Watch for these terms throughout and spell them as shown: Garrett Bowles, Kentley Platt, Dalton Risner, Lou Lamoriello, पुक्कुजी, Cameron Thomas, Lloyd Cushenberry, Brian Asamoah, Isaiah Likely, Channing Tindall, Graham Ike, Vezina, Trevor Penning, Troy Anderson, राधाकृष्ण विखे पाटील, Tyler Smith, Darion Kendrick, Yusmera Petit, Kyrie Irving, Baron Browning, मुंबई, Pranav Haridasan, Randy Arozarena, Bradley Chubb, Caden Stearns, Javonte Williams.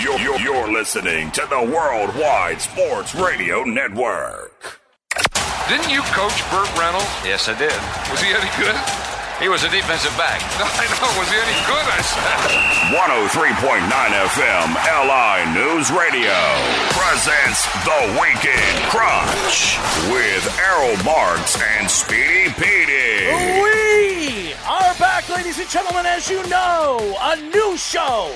You're listening to the Worldwide Sports Radio Network. Didn't you coach Burt Reynolds? Yes, I did. Was he any good? He was a defensive back. I know. Was he any good, I said? 103.9 FM LI News Radio presents The Weekend Crunch with Errol Marks and Speedy Petey. We are back, ladies and gentlemen. As you know, a new show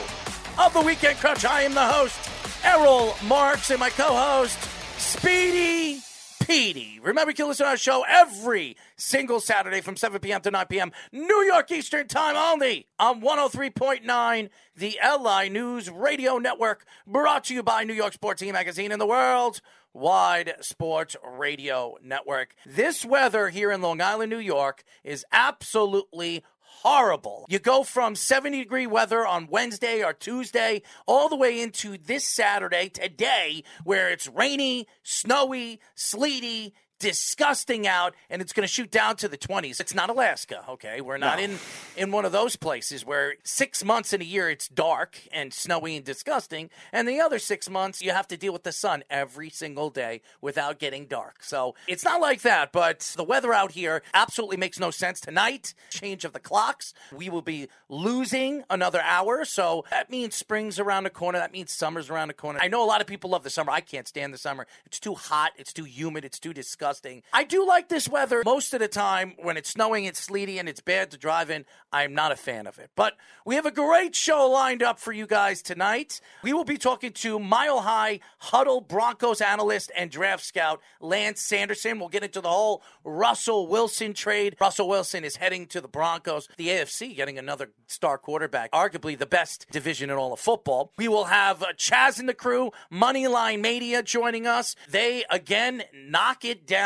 of The Weekend Crunch. I am the host, Errol Marks, and my co-host, Speedy Petey. Remember, you can listen to our show every single Saturday from 7 p.m. to 9 p.m. New York Eastern Time only on 103.9, the LI News Radio Network, brought to you by New York Sports Team Magazine and the world's wide sports radio network. This weather here in Long Island, New York is absolutely horrible. You go from 70-degree weather on Wednesday or Tuesday all the way into this Saturday, today, where it's rainy, snowy, sleety, disgusting out, and it's going to shoot down to the 20s. It's not Alaska, okay? We're not in one of those places where 6 months in a year it's dark and snowy and disgusting, and the other 6 months you have to deal with the sun every single day without getting dark. So it's not like that, but the weather out here absolutely makes no sense. Tonight, change of the clocks, we will be losing another hour, so that means spring's around the corner, that means summer's around the corner. I know a lot of people love the summer. I can't stand the summer. It's too hot, it's too humid, it's too disgusting. I do like this weather most of the time. When it's snowing, it's sleety, and it's bad to drive in, I'm not a fan of it. But we have a great show lined up for you guys tonight. We will be talking to Mile High Huddle Broncos analyst and draft scout Lance Sanderson. We'll get into the whole Russell Wilson trade. Russell Wilson is heading to the Broncos. The AFC getting another star quarterback, arguably the best division in all of football. We will have Chaz and the crew, Moneyline Mania, joining us. They, again, knock it down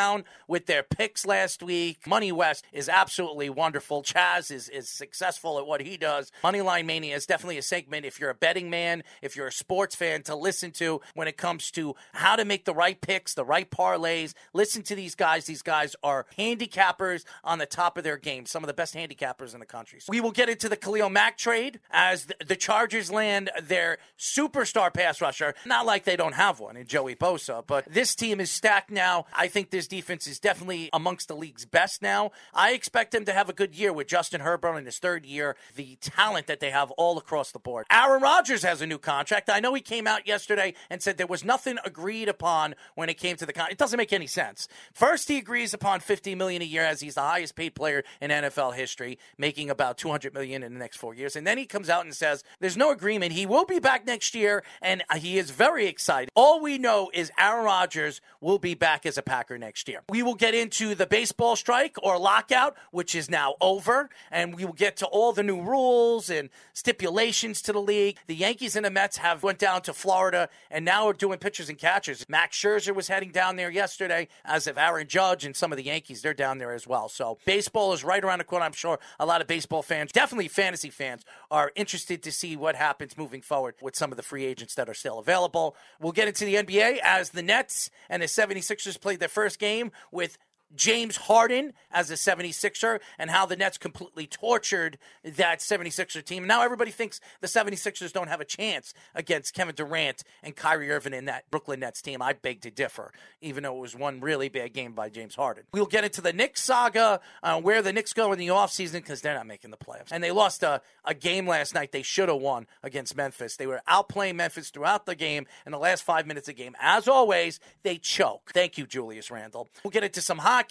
with their picks last week. Money West is absolutely wonderful. Chaz is successful at what he does. Moneyline Mania is definitely a segment, if you're a betting man, if you're a sports fan, to listen to when it comes to how to make the right picks, the right parlays. Listen to these guys. These guys are handicappers on the top of their game, some of the best handicappers in the country. So we will get into the Khalil Mack trade as the Chargers land their superstar pass rusher. Not like they don't have one in Joey Bosa, but this team is stacked now. I think this defense is definitely amongst the league's best now. I expect them to have a good year with Justin Herbert in his third year, the talent that they have all across the board. Aaron Rodgers has a new contract. I know he came out yesterday and said there was nothing agreed upon when it came to the contract. It doesn't make any sense. First, he agrees upon $50 million a year, as he's the highest paid player in NFL history, making about $200 million in the next 4 years. And then he comes out and says there's no agreement. He will be back next year, and he is very excited. All we know is Aaron Rodgers will be back as a Packer next year. We will get into the baseball strike or lockout, which is now over, and we will get to all the new rules and stipulations to the league. The Yankees and the Mets have went down to Florida and now are doing pitchers and catchers. Max Scherzer was heading down there yesterday, as if Aaron Judge and some of the Yankees, they're down there as well. So baseball is right around the corner. I'm sure a lot of baseball fans, definitely fantasy fans, are interested to see what happens moving forward with some of the free agents that are still available. We'll get into the NBA as the Nets and the 76ers played their first game with James Harden as a 76er, and how the Nets completely tortured that 76er team. Now everybody thinks the 76ers don't have a chance against Kevin Durant and Kyrie Irving in that Brooklyn Nets team. I beg to differ, even though it was one really bad game by James Harden. We'll get into the Knicks saga, where the Knicks go in the offseason, because they're not making the playoffs. And they lost a game last night they should have won against Memphis. They were outplaying Memphis throughout the game, and the last 5 minutes of the game, as always, they choke. Thank you, Julius Randle. We'll get into some hockey.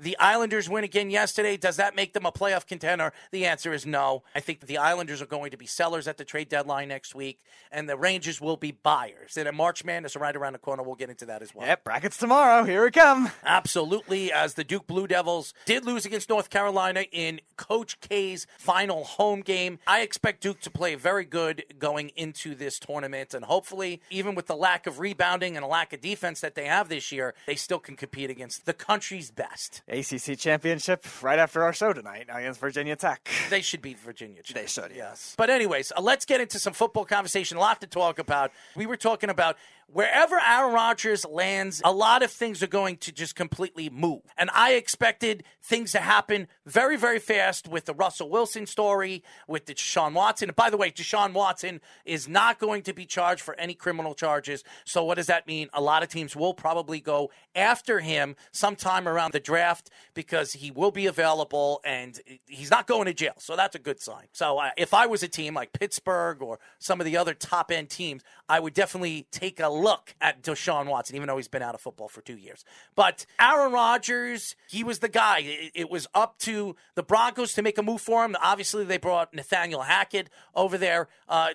The Islanders win again yesterday. Does that make them a playoff contender? The answer is no. I think that the Islanders are going to be sellers at the trade deadline next week, and the Rangers will be buyers. And a March Madness right around the corner. We'll get into that as well. Yep, brackets tomorrow. Here we come. Absolutely, as the Duke Blue Devils did lose against North Carolina in Coach K's final home game. I expect Duke to play very good going into this tournament, and hopefully, even with the lack of rebounding and a lack of defense that they have this year, they still can compete against the country's best. ACC championship right after our show tonight against Virginia Tech. They should beat Virginia Tech. They should, yes. But anyways, let's get into some football conversation. A lot to talk about. We were talking about Wherever Aaron Rodgers lands, a lot of things are going to just completely move. And I expected things to happen very, very fast with the Russell Wilson story, with the Deshaun Watson. And by the way, Deshaun Watson is not going to be charged for any criminal charges. So what does that mean? A lot of teams will probably go after him sometime around the draft because he will be available and he's not going to jail. So that's a good sign. So if I was a team like Pittsburgh or some of the other top-end teams, I would definitely take a look at Deshaun Watson, even though he's been out of football for 2 years. But Aaron Rodgers, he was the guy. It was up to the Broncos to make a move for him. Obviously, they brought Nathaniel Hackett over there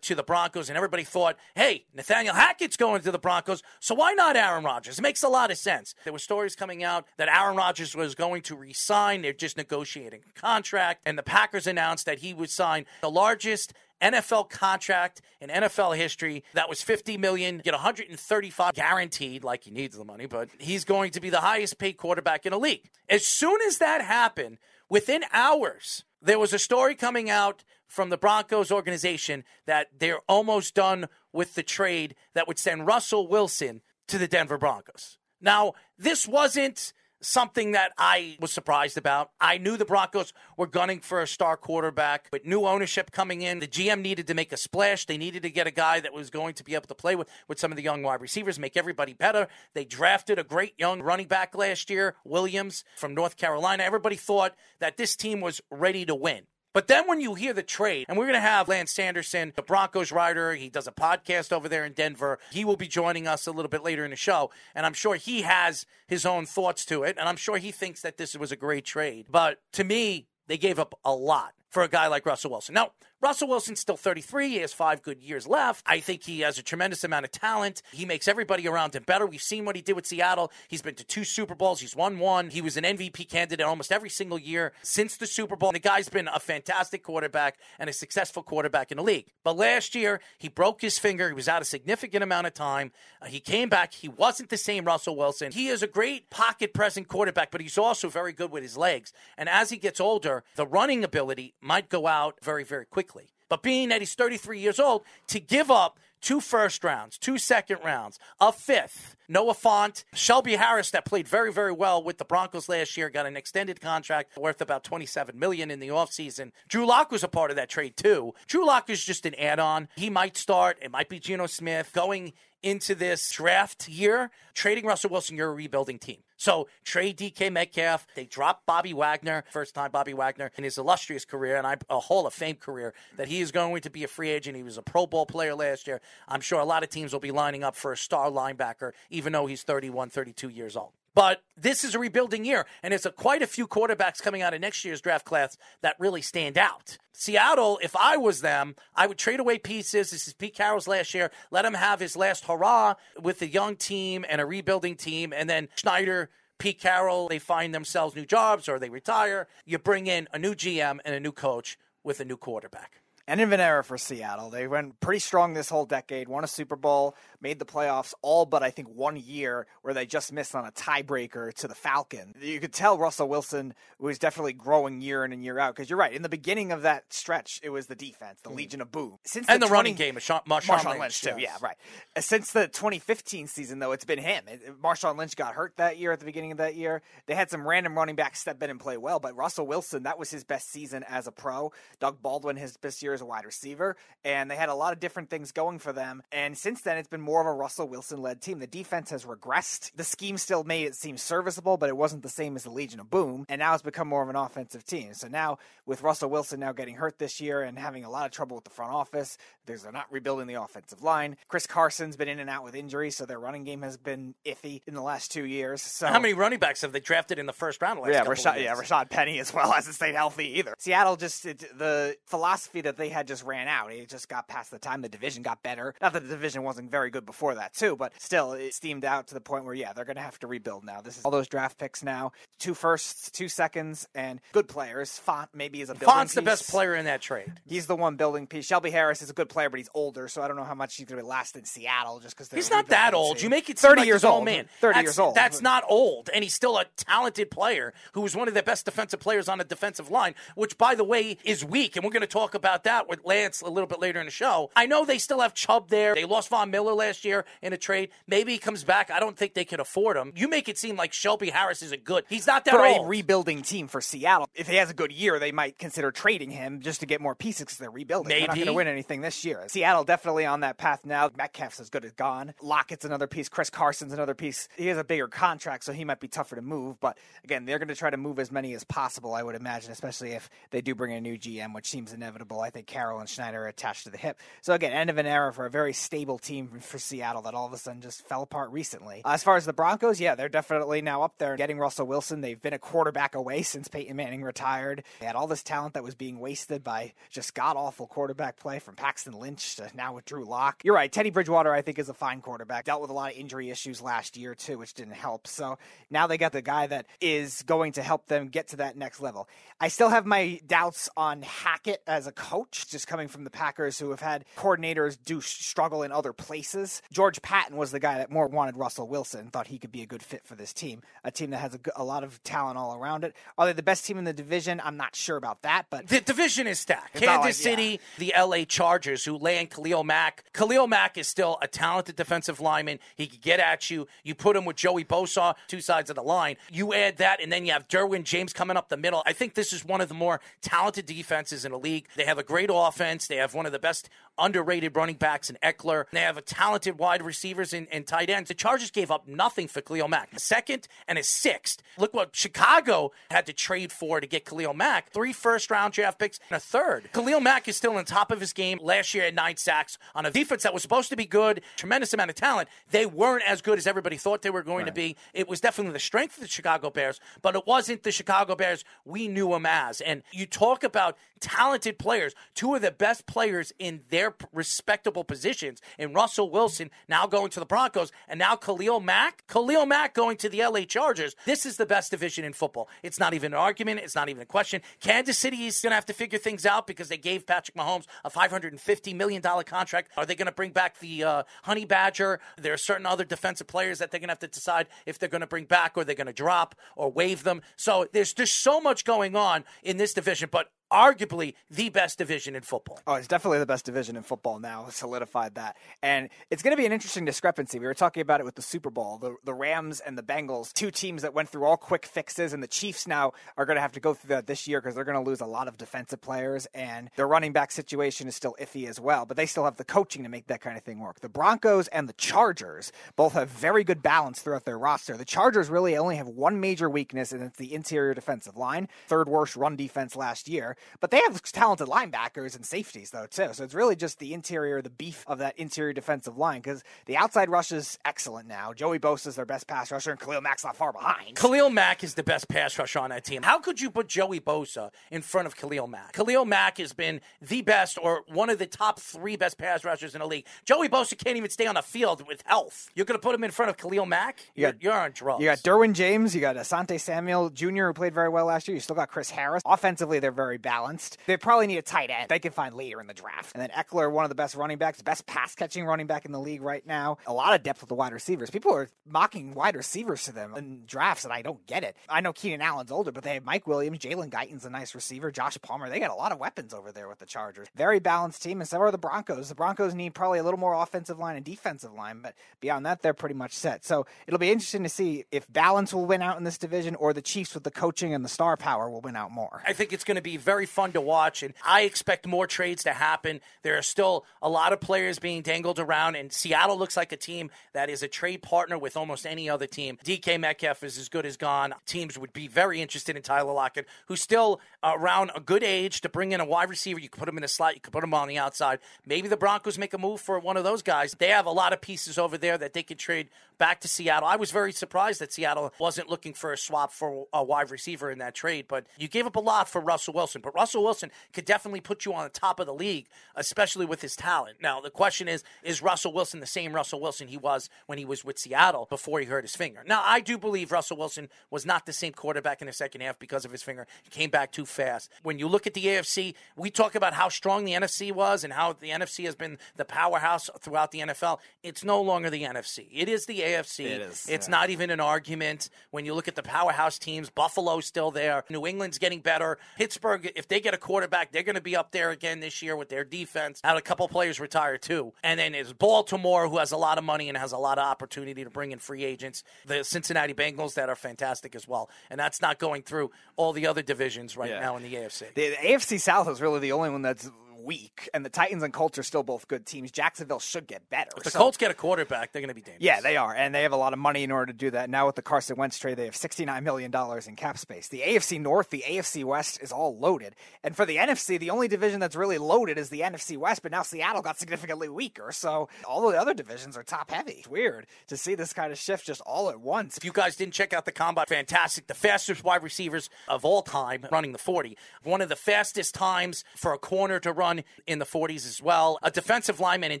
to the Broncos, and everybody thought, hey, Nathaniel Hackett's going to the Broncos, so why not Aaron Rodgers? It makes a lot of sense. There were stories coming out that Aaron Rodgers was going to resign. They're just negotiating a contract, and the Packers announced that he would sign the largest NFL contract in NFL history. That was $50 million, get $135 guaranteed, like he needs the money, but he's going to be the highest paid quarterback in the league. As soon as that happened, within hours, there was a story coming out from the Broncos organization that they're almost done with the trade that would send Russell Wilson to the Denver Broncos. Now, this wasn't something that I was surprised about. I knew the Broncos were gunning for a star quarterback. With new ownership coming in, the GM needed to make a splash. They needed to get a guy that was going to be able to play with some of the young wide receivers, make everybody better. They drafted a great young running back last year, Williams from North Carolina. Everybody thought that this team was ready to win. But then when you hear the trade, and we're going to have Lance Sanderson, the Broncos writer, he does a podcast over there in Denver. He will be joining us a little bit later in the show, and I'm sure he has his own thoughts to it, and I'm sure he thinks that this was a great trade. But to me, they gave up a lot for a guy like Russell Wilson. Now, Russell Wilson's still 33. He has 5 good years left. I think he has a tremendous amount of talent. He makes everybody around him better. We've seen what he did with Seattle. He's been to 2 Super Bowls. He's won 1. He was an MVP candidate almost every single year since the Super Bowl. And the guy's been a fantastic quarterback and a successful quarterback in the league. But last year, he broke his finger. He was out a significant amount of time. He came back. He wasn't the same Russell Wilson. He is a great pocket-present quarterback, but he's also very good with his legs. And as he gets older, the running ability might go out very, very quickly. But being that he's 33 years old, to give up 2 first rounds, 2 second rounds, a 5th, Noah Fant, Shelby Harris that played very, very well with the Broncos last year, got an extended contract worth about $27 million in the offseason. Drew Lock was a part of that trade too. Drew Lock is just an add-on. He might start. It might be Geno Smith going into this draft year. Trading Russell Wilson, you're a rebuilding team. So trade DK Metcalf. They dropped Bobby Wagner, first time Bobby Wagner in his illustrious career and a Hall of Fame career, that he is going to be a free agent. He was a Pro Bowl player last year. I'm sure a lot of teams will be lining up for a star linebacker, even though he's 31, 32 years old. But this is a rebuilding year, and it's quite a few quarterbacks coming out of next year's draft class that really stand out. Seattle, if I was them, I would trade away pieces. This is Pete Carroll's last year. Let him have his last hurrah with a young team and a rebuilding team, and then Schneider, Pete Carroll, they find themselves new jobs or they retire. You bring in a new GM and a new coach with a new quarterback. End of an era for Seattle. They went pretty strong this whole decade, won a Super Bowl, made the playoffs all but I think one year where they just missed on a tiebreaker to the Falcons. You could tell Russell Wilson was definitely growing year in and year out because you're right. In the beginning of that stretch, it was the defense, the Legion of Boom. And the running game of Marshawn Lynch too. Yes. Yeah, right. Since the 2015 season, though, it's been him. Marshawn Lynch got hurt that year at the beginning of that year. They had some random running backs step in and play well, but Russell Wilson, that was his best season as a pro. Doug Baldwin, his best year as a wide receiver, and they had a lot of different things going for them, and since then it's been more of a Russell Wilson-led team. The defense has regressed. The scheme still made it seem serviceable, but it wasn't the same as the Legion of Boom, and now it's become more of an offensive team. So now, with Russell Wilson now getting hurt this year and having a lot of trouble with the front office, they're not rebuilding the offensive line. Chris Carson's been in and out with injuries, so their running game has been iffy in the last 2 years. So how many running backs have they drafted in the first round last couple of years? Yeah, Rashad Penny as well hasn't stayed healthy either. Seattle just, the philosophy that they had just ran out. It just got past the time. The division got better. Not that the division wasn't very good before that, too, but still, it steamed out to the point where, yeah, they're going to have to rebuild now. This is all those draft picks now. 2 firsts, 2 seconds, and good players. Font maybe is a building Font's piece. The best player in that trade. He's the one building piece. Shelby Harris is a good player, but he's older, so I don't know how much he's going to last in Seattle just because he's not that old. You make it 30 years old, man. 30 years old. That's not old, and he's still a talented player who was one of the best defensive players on the defensive line, which, by the way, is weak, and we're going to talk about that out with Lance a little bit later in the show. I know they still have Chubb there. They lost Von Miller last year in a trade. Maybe he comes back. I don't think they could afford him. You make it seem like Shelby Harris isn't good. He's not that old. For a rebuilding team for Seattle, if he has a good year, they might consider trading him just to get more pieces because they're rebuilding. Maybe. They're not going to win anything this year. Seattle definitely on that path now. Metcalf's as good as gone. Lockett's another piece. Chris Carson's another piece. He has a bigger contract, so he might be tougher to move. But again, they're going to try to move as many as possible, I would imagine, especially if they do bring in a new GM, which seems inevitable. I think Carroll and Schneider are attached to the hip. So again, end of an era for a very stable team for Seattle that all of a sudden just fell apart recently. As far as the Broncos, yeah, they're definitely now up there getting Russell Wilson. They've been a quarterback away since Peyton Manning retired. They had all this talent that was being wasted by just god-awful quarterback play from Paxton Lynch to now with Drew Lock. You're right, Teddy Bridgewater, I think, is a fine quarterback. Dealt with a lot of injury issues last year, too, which didn't help. So now they got the guy that is going to help them get to that next level. I still have my doubts on Hackett as a coach, just coming from the Packers, who have had coordinators do struggle in other places. George Patton was the guy that more wanted Russell Wilson, thought he could be a good fit for this team, a team that has a lot of talent all around it. Are they the best team in the division? I'm not sure about that, but the division is stacked. Kansas City, the LA Chargers, who land Khalil Mack. Khalil Mack is still a talented defensive lineman. He could get at you. You put him with Joey Bosa, two sides of the line. You add that, and then you have Derwin James coming up the middle. I think this is one of the more talented defenses in the league. They have a great offense. They have one of the best underrated running backs in Eckler. They have a talented wide receivers and tight ends. The Chargers gave up nothing for Khalil Mack. A second and a sixth. Look what Chicago had to trade for to get Khalil Mack. 3 first-round draft picks and a third. Khalil Mack is still on top of his game. Last year at 9 sacks on a defense that was supposed to be good. Tremendous amount of talent. They weren't as good as everybody thought they were going to be. It was definitely the strength of the Chicago Bears, but it wasn't the Chicago Bears we knew them as. And you talk about talented players, two of the best players in their respectable positions, and Russell Wilson now going to the Broncos, and now Khalil Mack going to the LA Chargers. This is the best division in football. It's not even an argument. It's not even a question. Kansas City is going to have to figure things out because they gave Patrick Mahomes a $550 million contract. Are they going to bring back the Honey Badger? There are certain other defensive players that they're going to have to decide if they're going to bring back or they're going to drop or waive them. So there's so much going on in this division, but arguably the best division in football. Oh, it's definitely the best division in football now. It solidified that. And it's going to be an interesting discrepancy. We were talking about it with the Super Bowl, the Rams and the Bengals, two teams that went through all quick fixes, and the Chiefs now are going to have to go through that this year because they're going to lose a lot of defensive players, and their running back situation is still iffy as well, but they still have the coaching to make that kind of thing work. The Broncos and the Chargers both have very good balance throughout their roster. The Chargers really only have one major weakness, and it's the interior defensive line, third worst run defense last year. But they have talented linebackers and safeties, though, too. So it's really just the interior, the beef of that interior defensive line, because the outside rush is excellent now. Joey Bosa is their best pass rusher, and Khalil Mack's not far behind. Khalil Mack is the best pass rusher on that team. How could you put Joey Bosa in front of Khalil Mack? Khalil Mack has been the best or one of the top 3 best pass rushers in the league. Joey Bosa can't even stay on the field with health. You're going to put him in front of Khalil Mack? You're on drugs. You got Derwin James. You got Asante Samuel Jr., who played very well last year. You still got Chris Harris. Offensively, they're very balanced. They probably need a tight end they can find later in the draft. And then Eckler, one of the best running backs, best pass-catching running back in the league right now. A lot of depth with the wide receivers. People are mocking wide receivers to them in drafts, and I don't get it. I know Keenan Allen's older, but they have Mike Williams, Jalen Guyton's a nice receiver, Josh Palmer. They got a lot of weapons over there with the Chargers. Very balanced team, and so are the Broncos. The Broncos need probably a little more offensive line and defensive line, but beyond that, they're pretty much set. So it'll be interesting to see if balance will win out in this division or the Chiefs with the coaching and the star power will win out more. I think it's going to be very fun to watch, and I expect more trades to happen. There are still a lot of players being dangled around, and Seattle looks like a team that is a trade partner with almost any other team. DK Metcalf is as good as gone. Teams would be very interested in Tyler Lockett, who's still around a good age to bring in a wide receiver. You could put him in a slot. You could put him on the outside. Maybe the Broncos make a move for one of those guys. They have a lot of pieces over there that they could trade back to Seattle. I was very surprised that Seattle wasn't looking for a swap for a wide receiver in that trade, but you gave up a lot for Russell Wilson. But Russell Wilson could definitely put you on the top of the league, especially with his talent. Now, the question is Russell Wilson the same Russell Wilson he was when he was with Seattle before he hurt his finger? Now, I do believe Russell Wilson was not the same quarterback in the second half because of his finger. He came back too fast. When you look at the AFC, we talk about how strong the NFC was and how the NFC has been the powerhouse throughout the NFL. It's no longer the NFC. It is the AFC. It is. It's not even an argument. When you look at the powerhouse teams, Buffalo's still there. New England's getting better. Pittsburgh if they get a quarterback, they're going to be up there again this year with their defense. Had a couple players retire too. And then it's Baltimore, who has a lot of money and has a lot of opportunity to bring in free agents. The Cincinnati Bengals that are fantastic as well. And that's not going through all the other divisions right now in the AFC. The AFC South is really the only one that's weak, and the Titans and Colts are still both good teams. Jacksonville should get better. If the Colts get a quarterback, they're going to be dangerous. Yeah, they are, and they have a lot of money in order to do that. Now with the Carson Wentz trade, they have $69 million in cap space. The AFC North, the AFC West is all loaded, and for the NFC, the only division that's really loaded is the NFC West, but now Seattle got significantly weaker, so all the other divisions are top-heavy. It's weird to see this kind of shift just all at once. If you guys didn't check out the combine, fantastic. The fastest wide receivers of all time running the 40. One of the fastest times for a corner to run in the 40s as well. A defensive lineman in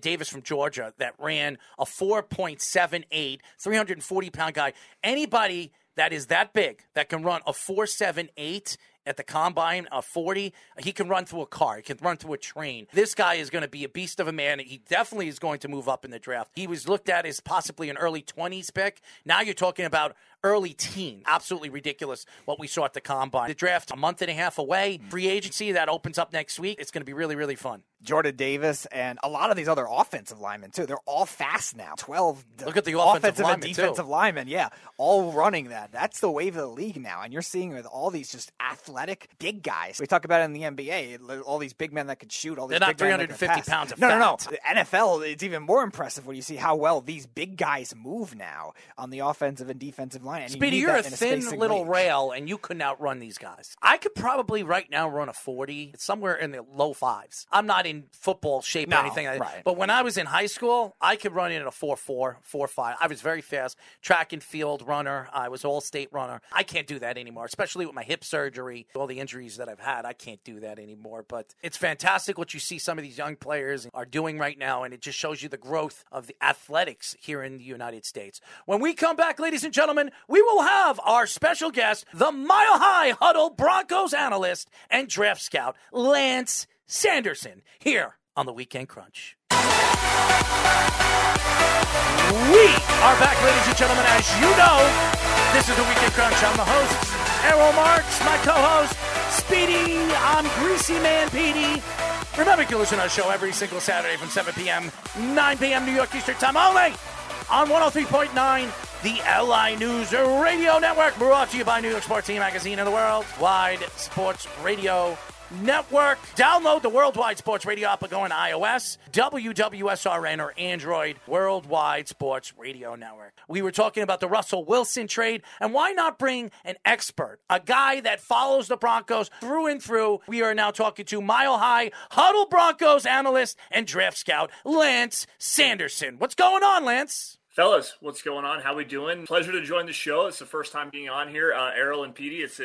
Davis from Georgia that ran a 4.78, 340-pound guy. Anybody that is that big that can run a 4.78 at the combine, a 40, he can run through a car. He can run through a train. This guy is going to be a beast of a man. He definitely is going to move up in the draft. He was looked at as possibly an early 20s pick. Now you're talking about early teen. Absolutely ridiculous what we saw at the combine. The draft a month and a half away. Free agency, that opens up next week. It's going to be really, really fun. Jordan Davis and a lot of these other offensive linemen, too. They're all fast now. 12 Look at the offensive linemen, and defensive linemen, yeah. All running that. That's the wave of the league now. And you're seeing with all these just athletic big guys. We talk about it in the NBA, all these big men that can shoot. All these They're not 350 pounds of fat. No. The NFL, it's even more impressive when you see how well these big guys move now on the offensive and defensive line. And Speedy, you're a thin little rail, and you couldn't outrun these guys. I could probably right now run a 40. It's somewhere in the low fives. I'm not in football shape or anything like that. Right. But when I was in high school, I could run in a 4.4, 4.5. I was very fast. Track and field runner. I was all-state runner. I can't do that anymore, especially with my hip surgery, all the injuries that I've had. I can't do that anymore. But it's fantastic what you see some of these young players are doing right now, and it just shows you the growth of the athletics here in the United States. When we come back, ladies and gentlemen, we will have our special guest, the Mile High Huddle Broncos analyst and draft scout, Lance Sanderson, here on the Weekend Crunch. We are back, ladies and gentlemen. As you know, this is the Weekend Crunch. I'm the host, Errol Marks, my co-host, Speedy. I'm Greasy Man Petey. Remember, you can listen to our show every single Saturday from 7 p.m., 9 p.m. New York Eastern Time only on 103.9, the LI News Radio Network, brought to you by New York Sports Team Magazine and the World Wide Sports Radio Network. Download the Worldwide Sports Radio app. Go on iOS, WWSRN, or Android. Worldwide Sports Radio Network. We were talking about the Russell Wilson trade, and why not bring an expert, a guy that follows the Broncos through and through. We are now talking to Mile High Huddle Broncos analyst and draft scout, Lance Sanderson. What's going on, Lance? Fellas, what's going on? How we doing? Pleasure to join the show. It's the first time being on here, Errol and Petey. It's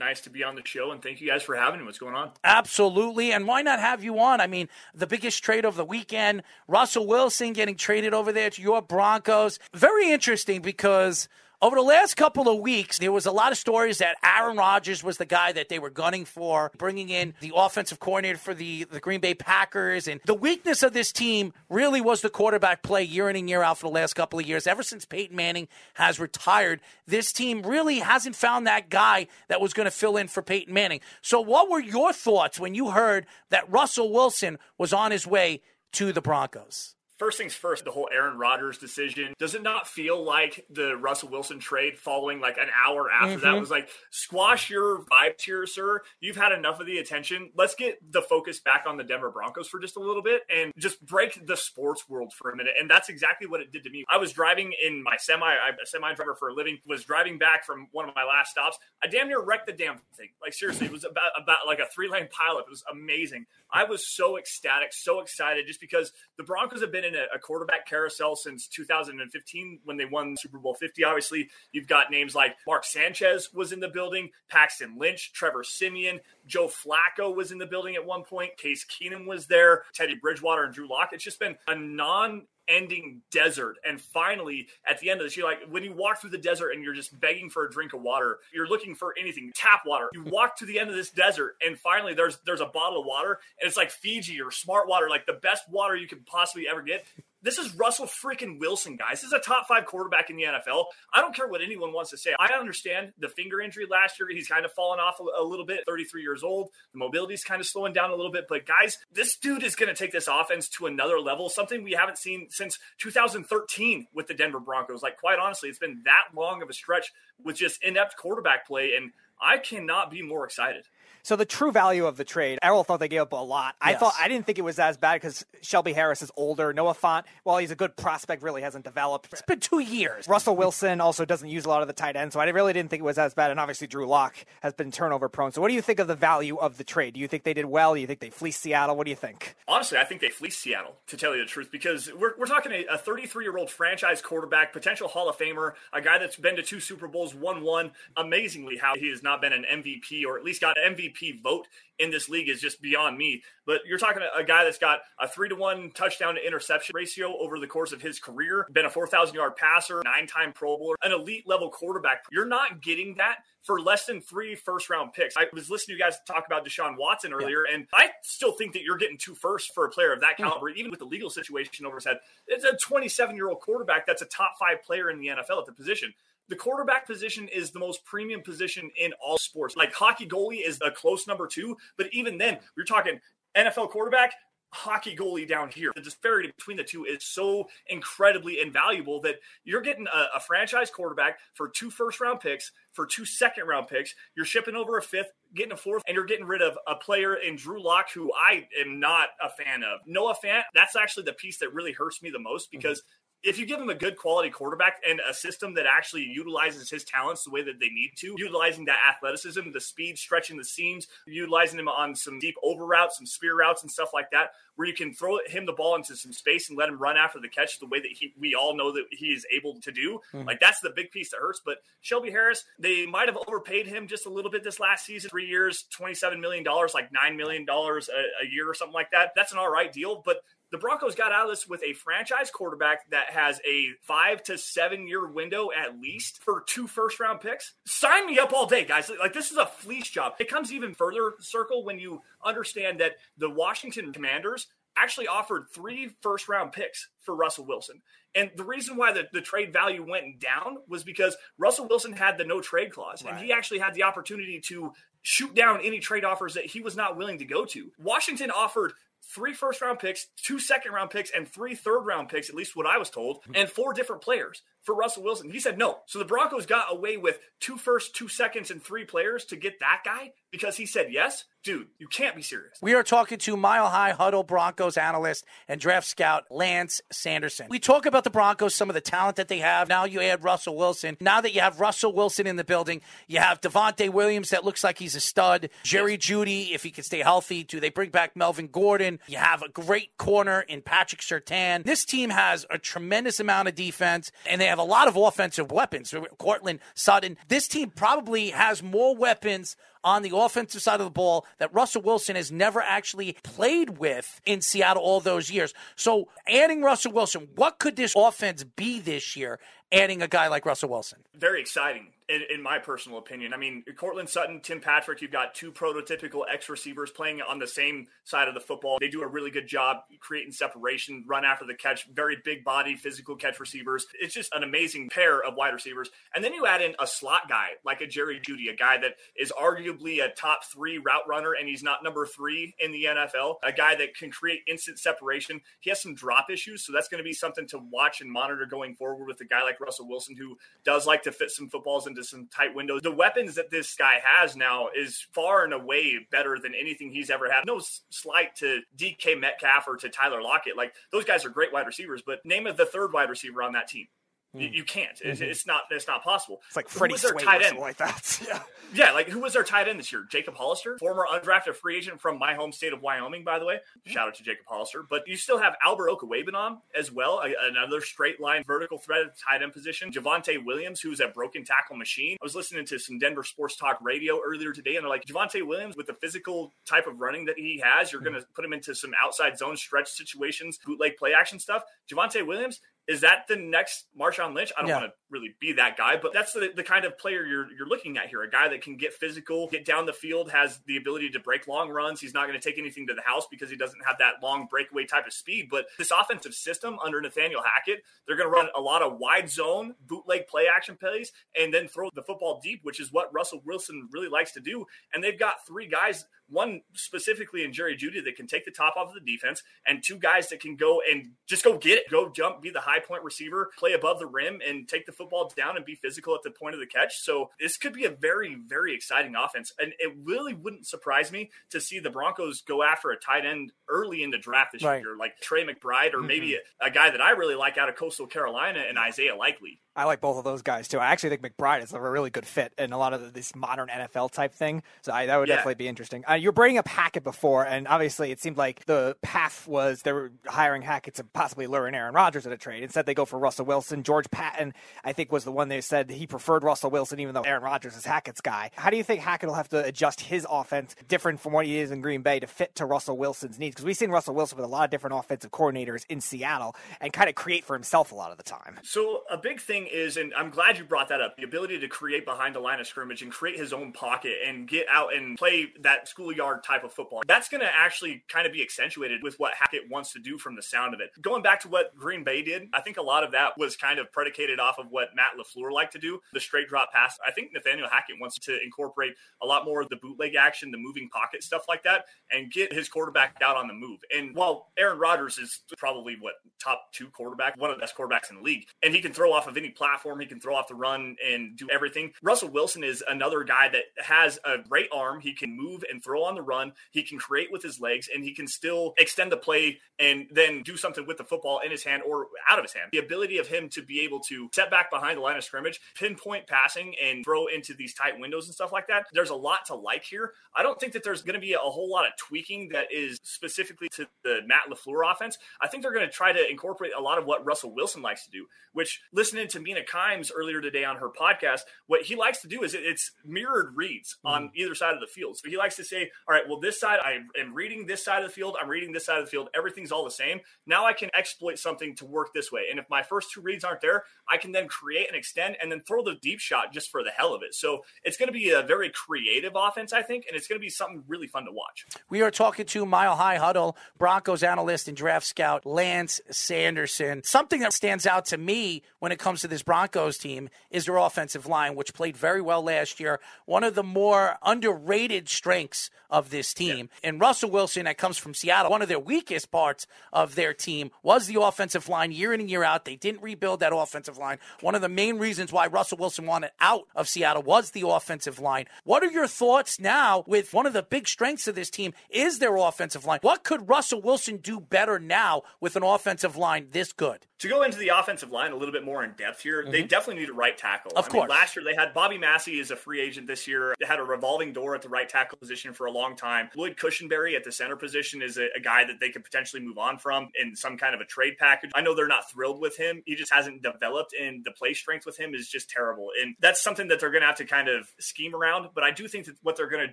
nice to be on the show, and thank you guys for having me. What's going on? Absolutely, and why not have you on? I mean, the biggest trade of the weekend, Russell Wilson getting traded over there to your Broncos. Very interesting because over the last couple of weeks, there was a lot of stories that Aaron Rodgers was the guy that they were gunning for, bringing in the offensive coordinator for the Green Bay Packers. And the weakness of this team really was the quarterback play year in and year out for the last couple of years. Ever since Peyton Manning has retired, this team really hasn't found that guy that was going to fill in for Peyton Manning. So what were your thoughts when you heard that Russell Wilson was on his way to the Broncos? First things first, the whole Aaron Rodgers decision. Does it not feel like the Russell Wilson trade following like an hour after that was like, squash your vibes here, sir. You've had enough of the attention. Let's get the focus back on the Denver Broncos for just a little bit and just break the sports world for a minute. And that's exactly what it did to me. I was driving in my semi. I'm a semi driver for a living, was driving back from one of my last stops. I damn near wrecked the damn thing. Like seriously, it was about like a 3-lane pileup. It was amazing. I was so ecstatic, so excited just because the Broncos have been in a quarterback carousel since 2015 when they won Super Bowl 50. Obviously, you've got names like Mark Sanchez was in the building, Paxton Lynch, Trevor Siemian, Joe Flacco was in the building at one point, Case Keenum was there, Teddy Bridgewater and Drew Lock. It's just been a non-ending desert. And finally, at the end of this, you're like, when you walk through the desert and you're just begging for a drink of water, you're looking for anything, tap water. You walk to the end of this desert and finally there's a bottle of water and it's like Fiji or Smart Water, like the best water you could possibly ever get. This is Russell freaking Wilson, guys. This is a top 5 quarterback in the NFL. I don't care what anyone wants to say. I understand the finger injury last year. He's kind of fallen off a little bit, 33 years old. The mobility's kind of slowing down a little bit. But, guys, this dude is going to take this offense to another level, something we haven't seen since 2013 with the Denver Broncos. Like, quite honestly, it's been that long of a stretch with just inept quarterback play, and I cannot be more excited. So the true value of the trade, Errol thought they gave up a lot. Yes. I didn't think it was as bad because Shelby Harris is older. Noah Fant, while he's a good prospect, really hasn't developed. It's been 2 years. Russell Wilson also doesn't use a lot of the tight end, so I really didn't think it was as bad. And obviously Drew Lock has been turnover prone. So what do you think of the value of the trade? Do you think they did well? Do you think they fleeced Seattle? What do you think? Honestly, I think they fleeced Seattle, to tell you the truth, because we're talking a 33-year-old franchise quarterback, potential Hall of Famer, a guy that's been to 2 Super Bowls, won one. Amazingly how he has not been an MVP or at least got an MVP vote in this league is just beyond me. But you're talking a guy that's got a 3-to-1 touchdown to interception ratio over the course of his career, been a 4,000-yard passer, 9-time Pro Bowler, an elite-level quarterback. You're not getting that for less than 3 first-round picks. I was listening to you guys talk about Deshaun Watson earlier, and I still think that you're getting 2 firsts for a player of that caliber, even with the legal situation over his head. It's a 27-year-old quarterback that's a top 5 player in the NFL at the position. The quarterback position is the most premium position in all sports. Like, hockey goalie is a close number 2, but even then, you're talking NFL quarterback, hockey goalie down here. The disparity between the two is so incredibly invaluable that you're getting a franchise quarterback for 2 first-round picks, for 2 second-round picks. You're shipping over a 5th, getting a 4th, and you're getting rid of a player in Drew Lock who I am not a fan of. Noah Fant, that's actually the piece that really hurts me the most because if you give him a good quality quarterback and a system that actually utilizes his talents the way that they need to, utilizing that athleticism, the speed, stretching the seams, utilizing him on some deep over routes, some spear routes and stuff like that, where you can throw him the ball into some space and let him run after the catch the way that we all know that he is able to do. Like, that's the big piece that hurts. But Shelby Harris, they might have overpaid him just a little bit this last season. 3 years, $27 million, like $9 million a year or something like that. That's an all right deal. But the Broncos got out of this with a franchise quarterback that has a 5 to 7 year window at least for 2 first round picks. Sign me up all day, guys. Like, this is a fleece job. It comes even further circle when you understand that the Washington Commanders actually offered 3 first round picks for Russell Wilson. And the reason why the trade value went down was because Russell Wilson had the no trade clause, and he actually had the opportunity to shoot down any trade offers that he was not willing to go to. Washington offered 3 first-round picks, 2 second-round picks, and 3 third-round picks, at least what I was told, and 4 different players for Russell Wilson. He said no. So the Broncos got away with 2 firsts, 2 seconds, and 3 players to get that guy because he said yes? Dude, you can't be serious. We are talking to Mile High Huddle Broncos analyst and draft scout Lance Sanderson. We talk about the Broncos, some of the talent that they have. Now you add Russell Wilson. Now that you have Russell Wilson in the building, you have Devontae Williams that looks like he's a stud. Jerry Jeudy, if he can stay healthy. Do they bring back Melvin Gordon? You have a great corner in Patrick Surtain. This team has a tremendous amount of defense, and they have a lot of offensive weapons. Courtland Sutton. This team probably has more weapons on the offensive side of the ball that Russell Wilson has never actually played with in Seattle all those years. So adding Russell Wilson, what could this offense be this year, adding a guy like Russell Wilson? Very exciting, in my personal opinion. I mean, Courtland Sutton, Tim Patrick, you've got 2 prototypical ex-receivers playing on the same side of the football. They do a really good job creating separation, run after the catch, very big body, physical catch receivers. It's just an amazing pair of wide receivers. And then you add in a slot guy, like a Jerry Jeudy, a guy that is arguably a top 3 route runner, and he's not number 3 in the NFL, a guy that can create instant separation. He has some drop issues, so that's going to be something to watch and monitor going forward with a guy like Russell Wilson, who does like to fit some footballs into some tight windows. The weapons that this guy has now is far and away better than anything he's ever had. No slight to DK Metcalf or to Tyler Lockett. Like, those guys are great wide receivers, but name of the third wide receiver on that team. You can't. It's not possible. It's like Freddie Swain or something like that. Yeah, like, who was their tight end this year? Jacob Hollister, former undrafted free agent from my home state of Wyoming, by the way. Shout out to Jacob Hollister. But you still have Albert Okwuegbunam as well, another straight-line vertical threat at the tight end position. Javonte Williams, who's a broken tackle machine. I was listening to some Denver Sports Talk radio earlier today, and they're like, Javonte Williams, with the physical type of running that he has, you're going to put him into some outside zone stretch situations, bootleg play action stuff. Javonte Williams Is that the next Marshawn Lynch? I don't want to really be that guy, but that's the kind of player you're looking at here. A guy that can get physical, get down the field, has the ability to break long runs. He's not going to take anything to the house because he doesn't have that long breakaway type of speed. But this offensive system under Nathaniel Hackett, they're going to run a lot of wide zone, bootleg play action plays, and then throw the football deep, which is what Russell Wilson really likes to do. And they've got three guys, one specifically in Jerry Jeudy, that can take the top off of the defense, and two guys that can go and just go get it, go jump, be the high point receiver, play above the rim, and take the football down and be physical at the point of the catch. So this could be a very, very exciting offense. And it really wouldn't surprise me to see the Broncos go after a tight end early in the draft this year, like Trey McBride, or maybe a guy that I really like out of Coastal Carolina, and Isaiah Likely. I like both of those guys, too. I actually think McBride is a really good fit in a lot of this modern NFL type thing. So that would definitely be interesting. You were bringing up Hackett before, and obviously it seemed like the path was they were hiring Hackett to possibly lure in Aaron Rodgers at a trade. Instead, they go for Russell Wilson. George Patton, I think, was the one they said he preferred Russell Wilson, even though Aaron Rodgers is Hackett's guy. How do you think Hackett will have to adjust his offense different from what he is in Green Bay to fit to Russell Wilson's needs? Because we've seen Russell Wilson with a lot of different offensive coordinators in Seattle and kind of create for himself a lot of the time. So a big thing is, and I'm glad you brought that up, the ability to create behind the line of scrimmage and create his own pocket and get out and play that schoolyard type of football. That's going to actually kind of be accentuated with what Hackett wants to do from the sound of it. Going back to what Green Bay did, I think a lot of that was kind of predicated off of what Matt LaFleur liked to do, the straight drop pass. I think Nathaniel Hackett wants to incorporate a lot more of the bootleg action, the moving pocket, stuff like that, and get his quarterback out on the move. And while Aaron Rodgers is probably top two quarterback, one of the best quarterbacks in the league, and he can throw off of any platform, he can throw off the run and do everything. Russell Wilson is another guy that has a great arm. He can move and throw on the run. He can create with his legs, and he can still extend the play and then do something with the football in his hand or out of his hand. The ability of him to be able to step back behind the line of scrimmage, pinpoint passing, and throw into these tight windows and stuff like that. There's a lot to like here. I don't think that there's going to be a whole lot of tweaking that is specifically to the Matt LaFleur offense. I think they're going to try to incorporate a lot of what Russell Wilson likes to do, which, listening to Mina Kimes earlier today on her podcast, what he likes to do is it's mirrored reads on either side of the field. So he likes to say, all right, well, this side, I am reading this side of the field. I'm reading this side of the field. Everything's all the same. Now I can exploit something to work this way. And if my first two reads aren't there, I can then create and extend and then throw the deep shot just for the hell of it. So it's going to be a very creative offense, I think, and it's going to be something really fun to watch. We are talking to Mile High Huddle Broncos analyst and draft scout Lance Sanderson. Something that stands out to me when it comes to this Broncos team is their offensive line, which played very well last year. One of the more underrated strengths of this team. Yeah. And Russell Wilson, that comes from Seattle, one of their weakest parts of their team was the offensive line year in and year out. They didn't rebuild that offensive line. One of the main reasons why Russell Wilson wanted out of Seattle was the offensive line. What are your thoughts now with one of the big strengths of this team is their offensive line? What could Russell Wilson do better now with an offensive line this good? To go into the offensive line a little bit more in depth here, they definitely need a right tackle. Of course. Last year, they had Bobby Massey as a free agent this year. They had a revolving door at the right tackle position for a long time. Lloyd Cushenberry at the center position is a guy that they could potentially move on from in some kind of a trade package. I know they're not thrilled with him. He just hasn't developed, and the play strength with him is just terrible. And that's something that they're going to have to kind of scheme around. But I do think that what they're going to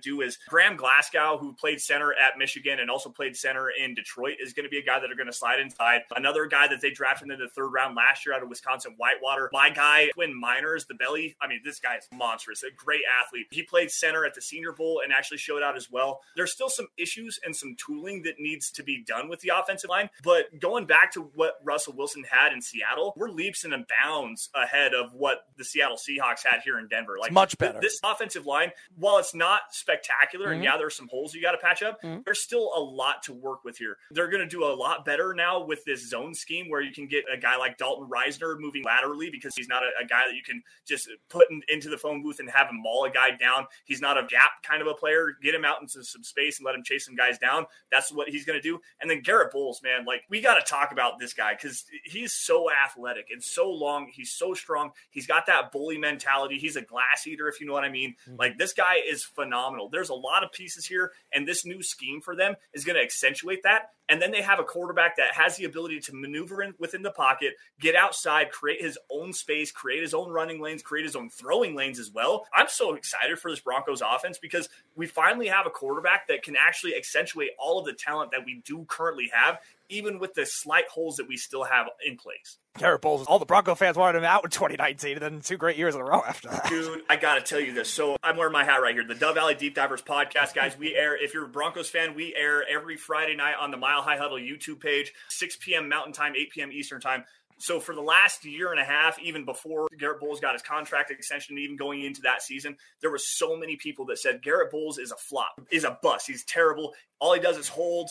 do is Graham Glasgow, who played center at Michigan and also played center in Detroit, is going to be a guy that are going to slide inside. Another guy that they drafted in the third round last year out of Wisconsin, Whitewater. My guy, Quinn Miners, the belly. I mean, this guy is monstrous, a great athlete. He played center at the Senior Bowl and actually showed out as well. There's still some issues and some tooling that needs to be done with the offensive line. But going back to what Russell Wilson had in Seattle, we're leaps and bounds ahead of what the Seattle Seahawks had here in Denver. Like, it's much better. This offensive line, while it's not spectacular, and yeah, there's some holes you got to patch up, there's still a lot to work with here. They're going to do a lot better now with this zone scheme where you can get a guy like Dalton Risner moving laterally because he's not a guy that you can just put into the phone booth and have him maul a guy down. He's not a gap kind of a player. Get him out into some space and let him chase some guys down. That's what he's going to do. And then Garrett Bowles, man, like, we got to talk about this guy because he's so athletic and so long. He's so strong. He's got that bully mentality. He's a glass eater, if you know what I mean. Like, this guy is phenomenal. There's a lot of pieces here, and this new scheme for them is going to accentuate that. And then they have a quarterback that has the ability to maneuver within the pocket, get outside, create his own space, create his own running lanes, create his own throwing lanes as well. I'm so excited for this Broncos offense because we finally have have a quarterback that can actually accentuate all of the talent that we do currently have, even with the slight holes that we still have in place. Garrett Bowles, all the Bronco fans wanted him out in 2019, and then 2 great years in a row after that. Dude, I got to tell you this. So I'm wearing my hat right here. The Dove Valley Deep Divers podcast, guys. We air, if you're a Broncos fan, we air every Friday night on the Mile High Huddle YouTube page, 6 p.m. Mountain Time, 8 p.m. Eastern Time. So for the last year and a half, even before Garrett Bowles got his contract extension, even going into that season, there were so many people that said Garrett Bowles is a flop, is a bust. He's terrible. All he does is hold.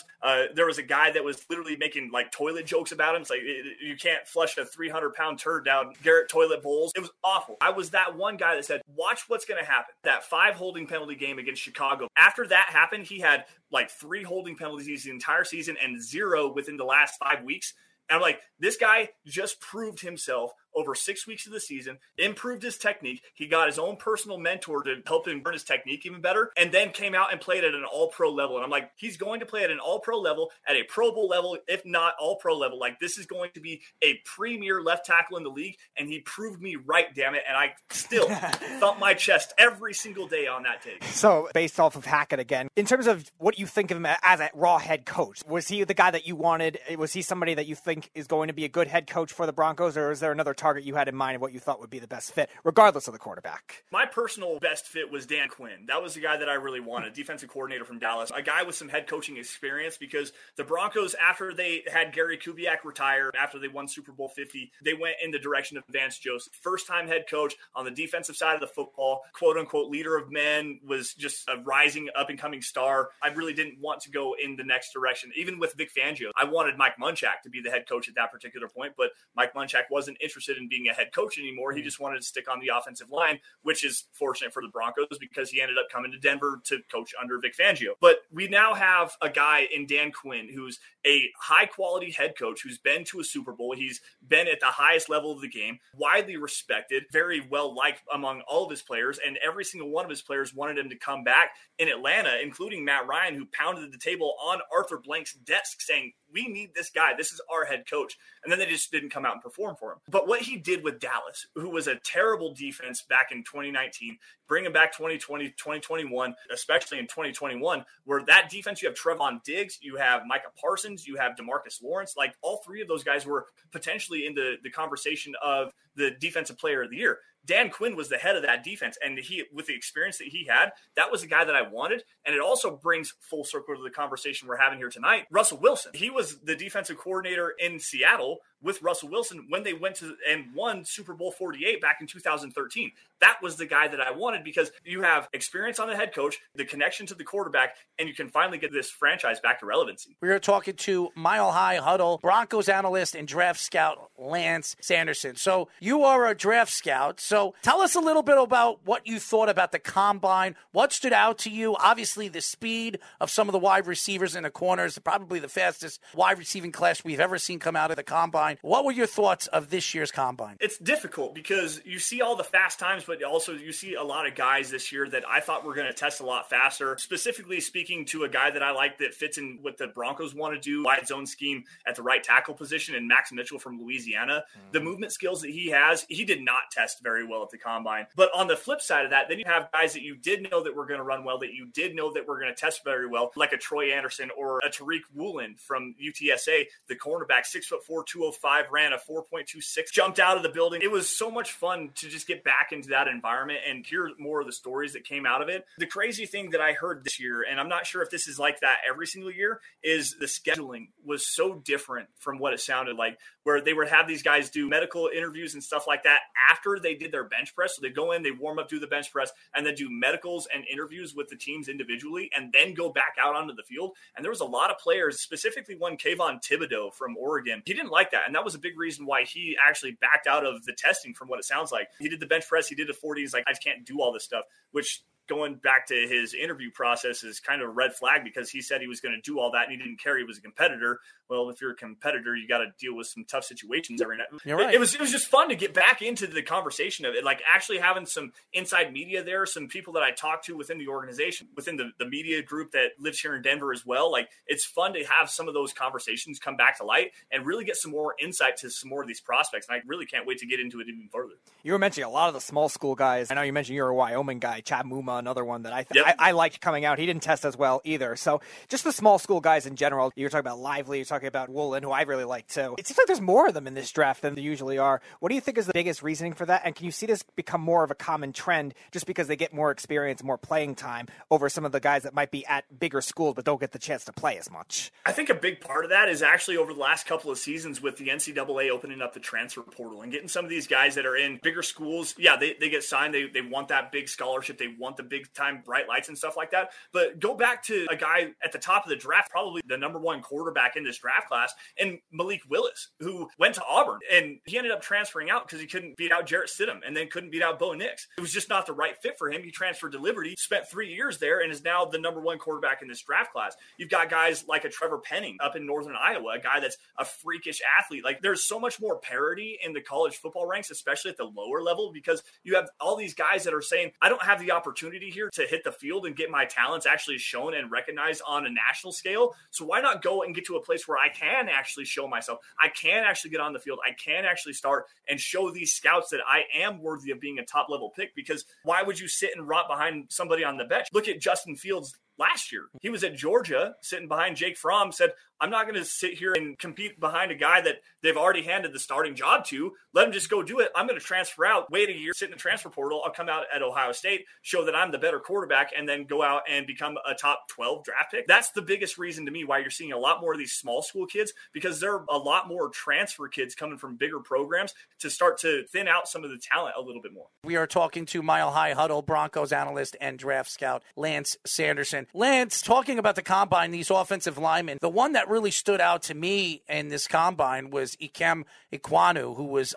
There was a guy that was literally making like toilet jokes about him. It's like, you can't flush a 300-pound turd down Garrett Toilet Bowles. It was awful. I was that one guy that said, watch what's going to happen. That 5 holding penalty game against Chicago. After that happened, he had like 3 holding penalties the entire season and 0 within the last 5 weeks. And I'm like, this guy just proved himself over 6 weeks of the season, improved his technique. He got his own personal mentor to help him learn his technique even better, and then came out and played at an all-pro level. And I'm like, he's going to play at an all-pro level, at a Pro Bowl level, if not all-pro level. Like, this is going to be a premier left tackle in the league, and he proved me right, damn it. And I still thump my chest every single day on that take. So, based off of Hackett again, in terms of what you think of him as a raw head coach, was he the guy that you wanted? Was he somebody that you think is going to be a good head coach for the Broncos, or is there another target you had in mind of what you thought would be the best fit, regardless of the quarterback? My personal best fit was Dan Quinn. That was the guy that I really wanted, defensive coordinator from Dallas, a guy with some head coaching experience, because the Broncos, after they had Gary Kubiak retire, after they won Super Bowl 50, they went in the direction of Vance Joseph. First-time head coach on the defensive side of the football, quote-unquote leader of men, was just a rising up-and-coming star. I really didn't want to go in the next direction. Even with Vic Fangio, I wanted Mike Munchak to be the head coach at that particular point, but Mike Munchak wasn't interested in being a head coach anymore. He just wanted to stick on the offensive line, which is fortunate for the Broncos because he ended up coming to Denver to coach under Vic Fangio. But we now have a guy in Dan Quinn who's a high-quality head coach who's been to a Super Bowl. He's been at the highest level of the game, widely respected, very well-liked among all of his players, and every single one of his players wanted him to come back in Atlanta, including Matt Ryan, who pounded the table on Arthur Blank's desk saying, we need this guy. This is our head coach. And then they just didn't come out and perform for him. But what he did with Dallas, who was a terrible defense back in 2019, bringing back 2020, 2021, especially in 2021, where that defense, you have Trevon Diggs, you have Micah Parsons, you have DeMarcus Lawrence. Like, all 3 of those guys were potentially in the conversation of the defensive player of the year. Dan Quinn was the head of that defense, and he, with the experience that he had, that was the guy that I wanted. And it also brings full circle to the conversation we're having here tonight. Russell Wilson, he was the defensive coordinator in Seattle with Russell Wilson when they went to and won Super Bowl 48 back in 2013. That was the guy that I wanted because you have experience on the head coach, the connection to the quarterback, and you can finally get this franchise back to relevancy. We are talking to Mile High Huddle Broncos analyst and draft scout Lance Sanderson. So you are a draft scout. So tell us a little bit about what you thought about the combine. What stood out to you? Obviously, the speed of some of the wide receivers in the corners, probably the fastest wide receiving class we've ever seen come out of the combine. What were your thoughts of this year's combine? It's difficult because you see all the fast times, but also you see a lot of guys this year that I thought were going to test a lot faster. Specifically speaking to a guy that I like that fits in what the Broncos want to do, wide zone scheme at the right tackle position, and Max Mitchell from Louisiana. The movement skills that he has, he did not test very well at the combine. But on the flip side of that, then you have guys that you did know that were going to run well, that you did know that were going to test very well, like a Troy Anderson or a Tariq Woolen from UTSA, the cornerback, 6'4", 205, ran a 4.26, jumped out of the building. It was so much fun to just get back into that environment and hear more of the stories that came out of it. The crazy thing that I heard this year, and I'm not sure if this is like that every single year, is the scheduling was so different from what it sounded like, where they would have these guys do medical interviews and stuff like that after they did their bench press. So they go in, they warm up, do the bench press, and then do medicals and interviews with the teams individually, and then go back out onto the field. And there was a lot of players, specifically one Kayvon Thibodeaux from Oregon. He didn't like that. And that was a big reason why he actually backed out of the testing from what it sounds like. He did the bench press. He did the 40. He's like, I can't do all this stuff, which going back to his interview process is kind of a red flag because he said he was going to do all that and he didn't care. He was a competitor. Well, if you're a competitor, you got to deal with some tough situations every night. You're right. It was just fun to get back into the conversation of it, like actually having some inside media there, some people that I talked to within the organization, within the media group that lives here in Denver as well. Like, it's fun to have some of those conversations come back to light and really get some more insight to some more of these prospects. And I really can't wait to get into it even further. You were mentioning a lot of the small school guys. I know you mentioned you're a Wyoming guy, Chad Muma, saw another one that I liked coming out. He didn't test as well either. So just the small school guys in general. You're talking about Lively. You're talking about Woolen, who I really like too. It seems like there's more of them in this draft than there usually are. What do you think is the biggest reasoning for that? And can you see this become more of a common trend just because they get more experience, more playing time over some of the guys that might be at bigger schools but don't get the chance to play as much? I think a big part of that is actually over the last couple of seasons with the NCAA opening up the transfer portal and getting some of these guys that are in bigger schools. Yeah, they get signed. They want that big scholarship. They want the big time bright lights and stuff like that. But go back to a guy at the top of the draft, probably the number one quarterback in this draft class, and Malik Willis, who went to Auburn, and he ended up transferring out because he couldn't beat out Jarrett Stidham and then couldn't beat out Bo Nix. It was just not the right fit for him. He transferred to Liberty, spent 3 years there, and is now the number one quarterback in this draft class. You've got guys like a Trevor Penning up in northern Iowa, a guy that's a freakish athlete. Like, there's so much more parity in the college football ranks, especially at the lower level, because you have all these guys that are saying, I don't have the opportunity here to hit the field and get my talents actually shown and recognized on a national scale. So why not go and get to a place where I can actually show myself? I can actually get on the field. I can actually start and show these scouts that I am worthy of being a top level pick, because why would you sit and rot behind somebody on the bench? Look at Justin Fields. Last year, he was at Georgia sitting behind Jake Fromm, said, I'm not going to sit here and compete behind a guy that they've already handed the starting job to. Let him just go do it. I'm going to transfer out, wait a year, sit in the transfer portal. I'll come out at Ohio State, show that I'm the better quarterback, and then go out and become a top 12 draft pick. That's the biggest reason to me why you're seeing a lot more of these small school kids, because there are a lot more transfer kids coming from bigger programs to start to thin out some of the talent a little bit more. We are talking to Mile High Huddle Broncos analyst and draft scout Lance Sanderson. Lance, talking about the combine, these offensive linemen, the one that really stood out to me in this combine was Ikem Ekwonu, who was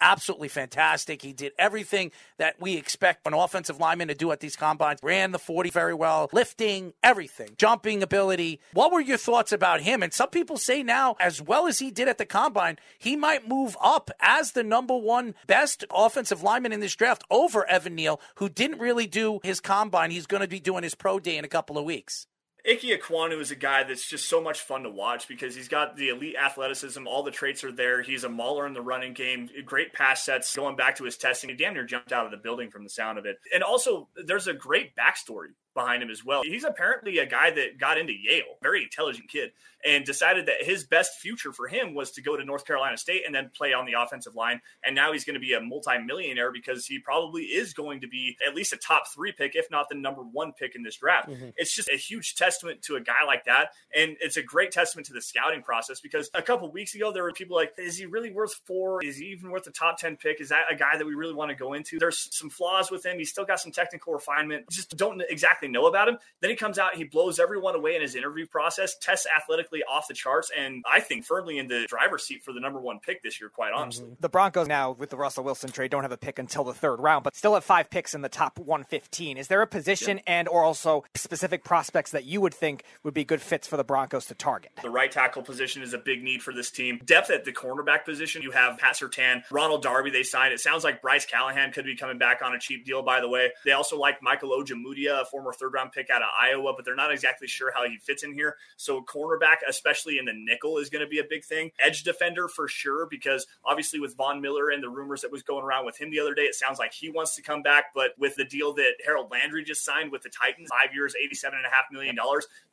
absolutely fantastic. He did everything that we expect an offensive lineman to do at these combines. Ran the 40 very well, lifting, everything, jumping ability. What were your thoughts about him? And some people say now, as well as he did at the combine, he might move up as the number one best offensive lineman in this draft over Evan Neal, who didn't really do his combine. He's going to be doing his pro day in a couple of weeks. Ikem Ekwonu is a guy that's just so much fun to watch because he's got the elite athleticism. All the traits are there. He's a mauler in the running game, great pass sets. Going back to his testing, he damn near jumped out of the building from the sound of it. And also, there's a great backstory behind him as well. He's apparently a guy that got into Yale, very intelligent kid, and decided that his best future for him was to go to North Carolina State and then play on the offensive line. And now he's going to be a multimillionaire because he probably is going to be at least a top 3 pick, if not the number 1 pick in this draft. Mm-hmm. It's just a huge testament to a guy like that. And it's a great testament to the scouting process, because a couple of weeks ago, there were people like, is he really worth 4? Is he even worth the top 10 pick? Is that a guy that we really want to go into? There's some flaws with him. He's still got some technical refinement. Just don't exactly know about him. Then he comes out, he blows everyone away in his interview process, tests athletically off the charts, and I think firmly in the driver's seat for the number 1 pick this year, quite honestly. Mm-hmm. The Broncos now, with the Russell Wilson trade, don't have a pick until the 3rd round, but still have 5 picks in the top 115. Is there a position and or also specific prospects that you would think would be good fits for the Broncos to target? The right tackle position is a big need for this team. Depth at the cornerback position, you have Pat Surtain, Ronald Darby they signed. It sounds like Bryce Callahan could be coming back on a cheap deal, by the way. They also like Michael Ojemudia, a former 3rd-round pick out of Iowa, but they're not exactly sure how he fits in here. So cornerback, especially in the nickel, is going to be a big thing. Edge defender for sure, because obviously with Von Miller and the rumors that was going around with him the other day, it sounds like he wants to come back. But with the deal that Harold Landry just signed with the Titans, 5 years, $87.5 million,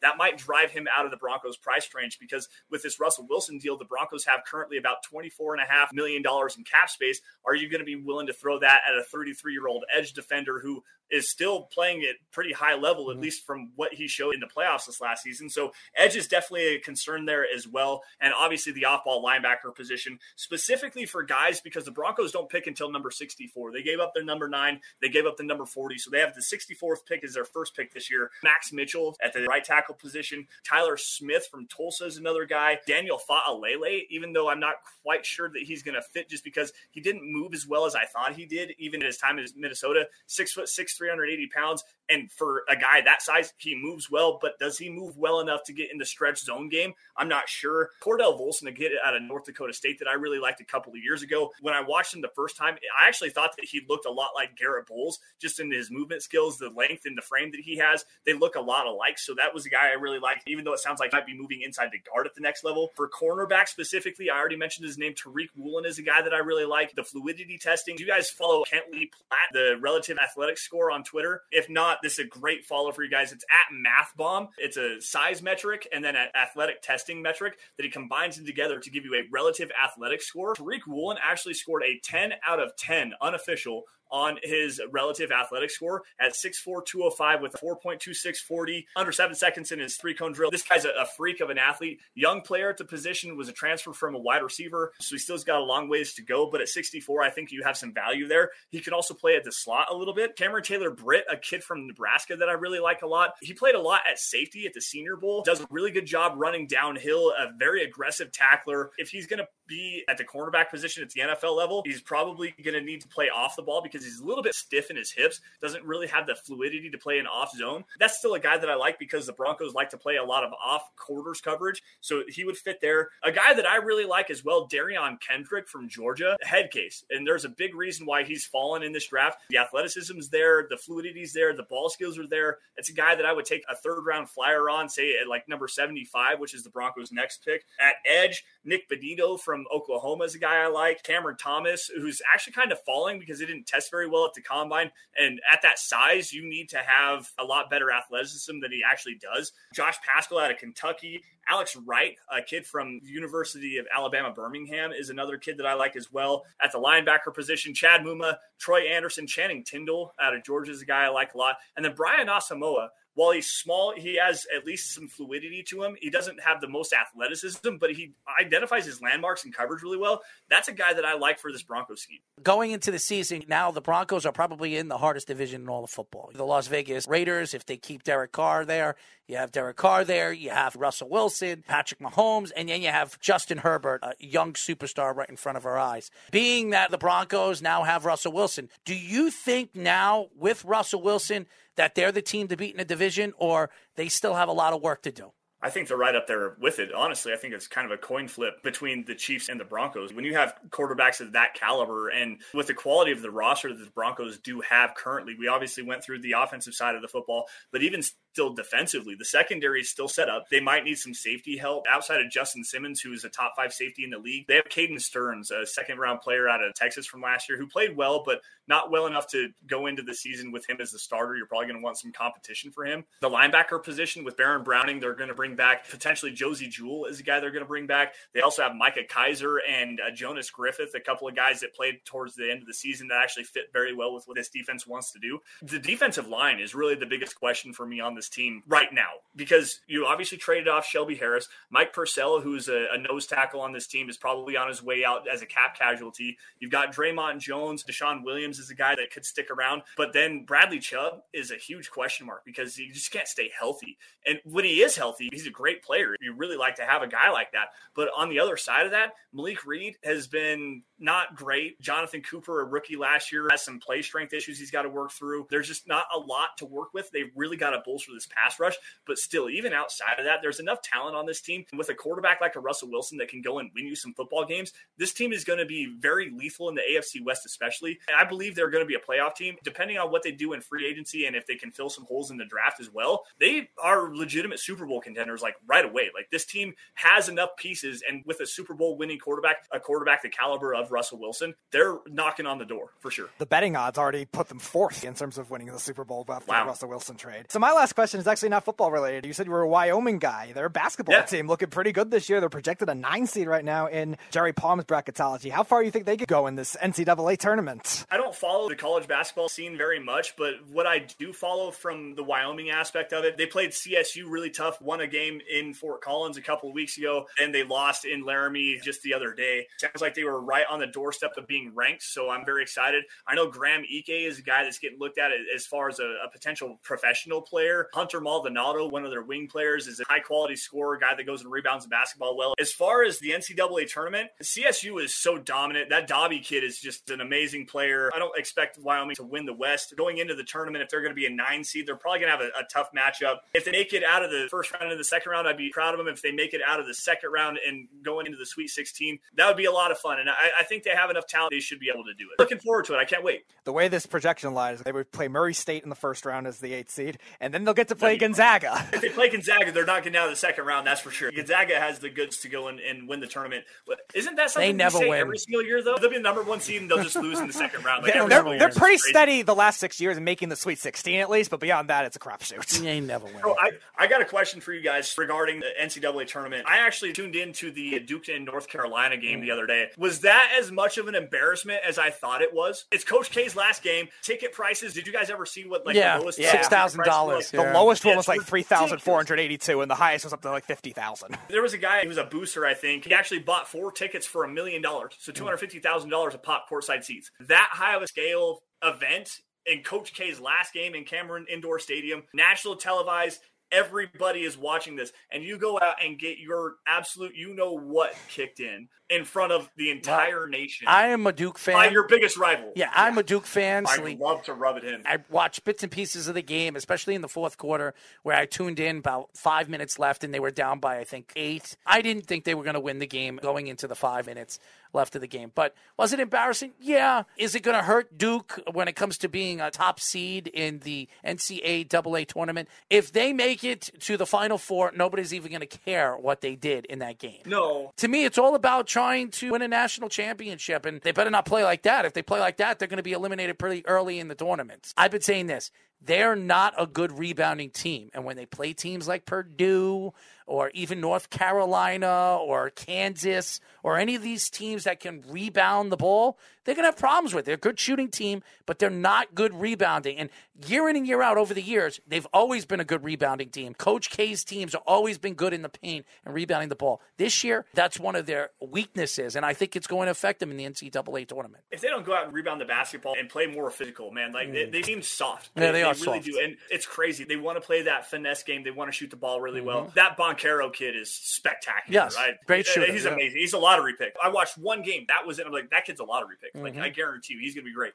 that might drive him out of the Broncos' price range, because with this Russell Wilson deal, the Broncos have currently about $24.5 million in cap space. Are you going to be willing to throw that at a 33-year-old edge defender who is still playing at pretty high level, at least from what he showed in the playoffs this last season? So edge is definitely a concern there as well. And obviously the off-ball linebacker position, specifically for guys, because the Broncos don't pick until number 64. They gave up their number 9. They gave up the number 40. So they have the 64th pick as their first pick this year. Max Mitchell at the right tackle position. Tyler Smith from Tulsa is another guy. Daniel Fa'alele, even though I'm not quite sure that he's going to fit, just because he didn't move as well as I thought he did, even in his time in Minnesota. 6'6", 380 pounds. And for for a guy that size. He moves well, but does he move well enough to get in the stretch zone game? I'm not sure. Cordell Volson, a kid out of North Dakota State that I really liked a couple of years ago, when I watched him the first time, I actually thought that he looked a lot like Garrett Bowles, just in his movement skills, the length and the frame that he has. They look a lot alike. So that was a guy I really liked, even though it sounds like he might be moving inside the guard at the next level. For cornerback specifically, I already mentioned his name. Tariq Woolen is a guy that I really like. The fluidity testing. Do you guys follow Kentley Platt, the relative athletic score on Twitter? If not, this is a great follow for you guys. It's at MathBomb. It's a size metric and then an athletic testing metric that he combines them together to give you a relative athletic score. Tariq Woolen actually scored a 10 out of 10 unofficial on his relative athletic score at 6'4", 205 with 4.2640, under 7 seconds in his three-cone drill. This guy's a freak of an athlete. Young player at the position, was a transfer from a wide receiver, so he still's got a long ways to go, but at 64, I think you have some value there. He can also play at the slot a little bit. Cameron Taylor-Britt, a kid from Nebraska that I really like a lot. He played a lot at safety at the Senior Bowl, does a really good job running downhill, a very aggressive tackler. If he's going to be at the cornerback position at the NFL level, he's probably going to need to play off the ball because he's a little bit stiff in his hips, doesn't really have the fluidity to play in off zone. That's still a guy that I like because the Broncos like to play a lot of off quarters coverage, so he would fit there. A guy that I really like as well, Darion Kendrick from Georgia, head case, and there's a big reason why he's fallen in this draft. The athleticism's there, the fluidity's there, the ball skills are there. It's a guy that I would take a third round flyer on, say at like number 75, which is the Broncos' next pick. At edge, Nick Benito from Oklahoma is a guy I like. Cameron Thomas, who's actually kind of falling because he didn't test very well at the combine, and at that size you need to have a lot better athleticism than he actually does. Josh Pascal out of Kentucky. Alex Wright, a kid from the University of Alabama, Birmingham, is another kid that I like as well. At the linebacker position, Chad Muma, Troy Anderson, Channing Tindall out of Georgia is a guy I like a lot. And then Brian Asamoah, while he's small, he has at least some fluidity to him. He doesn't have the most athleticism, but he identifies his landmarks and coverage really well. That's a guy that I like for this Broncos scheme. Going into the season, now the Broncos are probably in the hardest division in all of football. The Las Vegas Raiders, if they keep Derek Carr there, you have Derek Carr there, you have Russell Wilson, Patrick Mahomes, and then you have Justin Herbert, a young superstar right in front of our eyes. Being that the Broncos now have Russell Wilson, do you think now with Russell Wilson that they're the team to beat in a division, or they still have a lot of work to do? I think they're right up there with it. Honestly, I think it's kind of a coin flip between the Chiefs and the Broncos. When you have quarterbacks of that caliber and with the quality of the roster that the Broncos do have currently, we obviously went through the offensive side of the football, but even still defensively, the secondary is still set up. They might need some safety help outside of Justin Simmons, who is a top 5 safety in the league. They have Caden Stearns, a second-round player out of Texas from last year, who played well, but not well enough to go into the season with him as the starter. You're probably going to want some competition for him. The linebacker position with Baron Browning, they're going to bring back potentially Josie Jewell is a guy they're going to bring back. They also have Micah Kaiser and Jonas Griffith, a couple of guys that played towards the end of the season that actually fit very well with what this defense wants to do. The defensive line is really the biggest question for me on this team right now, because you obviously traded off Shelby Harris. Mike Purcell, who's a nose tackle on this team, is probably on his way out as a cap casualty. You've got Draymond Jones. Deshaun Williams is a guy that could stick around, but then Bradley Chubb is a huge question mark because he just can't stay healthy. And when he is healthy, he's a great player. You really like to have a guy like that. But on the other side of that, Malik Reed has been not great. Jonathan Cooper, a rookie last year, has some play strength issues he's got to work through. There's just not a lot to work with. They've really got to bolster this pass rush. But still, even outside of that, there's enough talent on this team. With a quarterback like a Russell Wilson that can go and win you some football games, this team is going to be very lethal in the AFC West especially. And I believe they're going to be a playoff team. Depending on what they do in free agency and if they can fill some holes in the draft as well, they are legitimate Super Bowl contenders like right away. Like, this team has enough pieces, and with a Super Bowl winning quarterback, a quarterback the caliber of Russell Wilson, they're knocking on the door for sure. The betting odds already put them fourth in terms of winning the Super Bowl after the Russell Wilson trade. So my last question is actually not football related. You said you were a Wyoming guy. They're a basketball team looking pretty good this year. They're projected a 9 seed right now in Jerry Palm's bracketology. How far do you think they could go in this NCAA tournament? I don't follow the college basketball scene very much, but what I do follow from the Wyoming aspect of it, they played CSU really tough, won a game in Fort Collins a couple of weeks ago, and they lost in Laramie just the other day. Sounds like they were right on the doorstep of being ranked, so I'm very excited. I know Graham Ike is a guy that's getting looked at as far as a potential professional player. Hunter Maldonado, one of their wing players, is a high-quality scorer, a guy that goes and rebounds the basketball well. As far as the NCAA tournament, CSU is so dominant. That Dobby kid is just an amazing player. I don't expect Wyoming to win the West. Going into the tournament, if they're going to be a 9 seed, they're probably going to have a tough matchup. If they make it out of the first round and the second round, I'd be proud of them. If they make it out of the second round and going into the Sweet 16, that would be a lot of fun. And I think they have enough talent. They should be able to do it. Looking forward to it. I can't wait. The way this projection lies, they would play Murray State in the first round as the 8th seed, and then they'll get to play Gonzaga. If they play Gonzaga, they're not getting out of the second round. That's for sure. Gonzaga has the goods to go and win the tournament. But isn't that something they never win every single year, though? They'll be the #1 seed, and they'll just lose in the second round. Like they're pretty steady the last 6 years in making the Sweet 16, at least. But beyond that, it's a crapshoot. They never win. Bro, I got a question for you guys regarding the NCAA tournament. I actually tuned into the Duke and North Carolina game the other day. Was that as much of an embarrassment as I thought it was? It's Coach K's last game. Ticket prices. Did you guys ever see what the lowest? Yeah, $6,000. The lowest one was like $3,482, and the highest was up to like $50,000. There was a guy who was a booster, I think. He actually bought 4 tickets for $1 million, so $250,000 a pop courtside seats. That high of a scale event in Coach K's last game in Cameron Indoor Stadium, national televised. Everybody is watching this, and you go out and get your absolute, you know what, kicked in front of the entire nation. I am a Duke fan. By your biggest rival. Yeah, I'm a Duke fan. I love to rub it in. I watched bits and pieces of the game, especially in the fourth quarter, where I tuned in about 5 minutes left, and they were down by, I think, 8. I didn't think they were going to win the game going into the 5 minutes left of the game. But was it embarrassing? Yeah. Is it going to hurt Duke when it comes to being a top seed in the NCAA tournament? If they make it to the Final Four, nobody's even going to care what they did in that game. No. To me, it's all about trying to win a national championship, and they better not play like that. If they play like that, they're going to be eliminated pretty early in the tournaments. I've been saying this. They're not a good rebounding team. And when they play teams like Purdue or even North Carolina or Kansas or any of these teams that can rebound the ball, they're going to have problems with it. They're a good shooting team, but they're not good rebounding. And year in and year out over the years, they've always been a good rebounding team. Coach K's teams have always been good in the paint and rebounding the ball. This year, that's one of their weaknesses, and I think it's going to affect them in the NCAA tournament. If they don't go out and rebound the basketball and play more physical, man, like they seem soft. Yeah, they are. They really do, and it's crazy. They want to play that finesse game. They want to shoot the ball really well. That Boncaro kid is spectacular. Yes, right? Great shooter. He's amazing. He's a lottery pick. I watched one game. That was it. I'm like, that kid's a lottery pick. Like, I guarantee you, he's going to be great.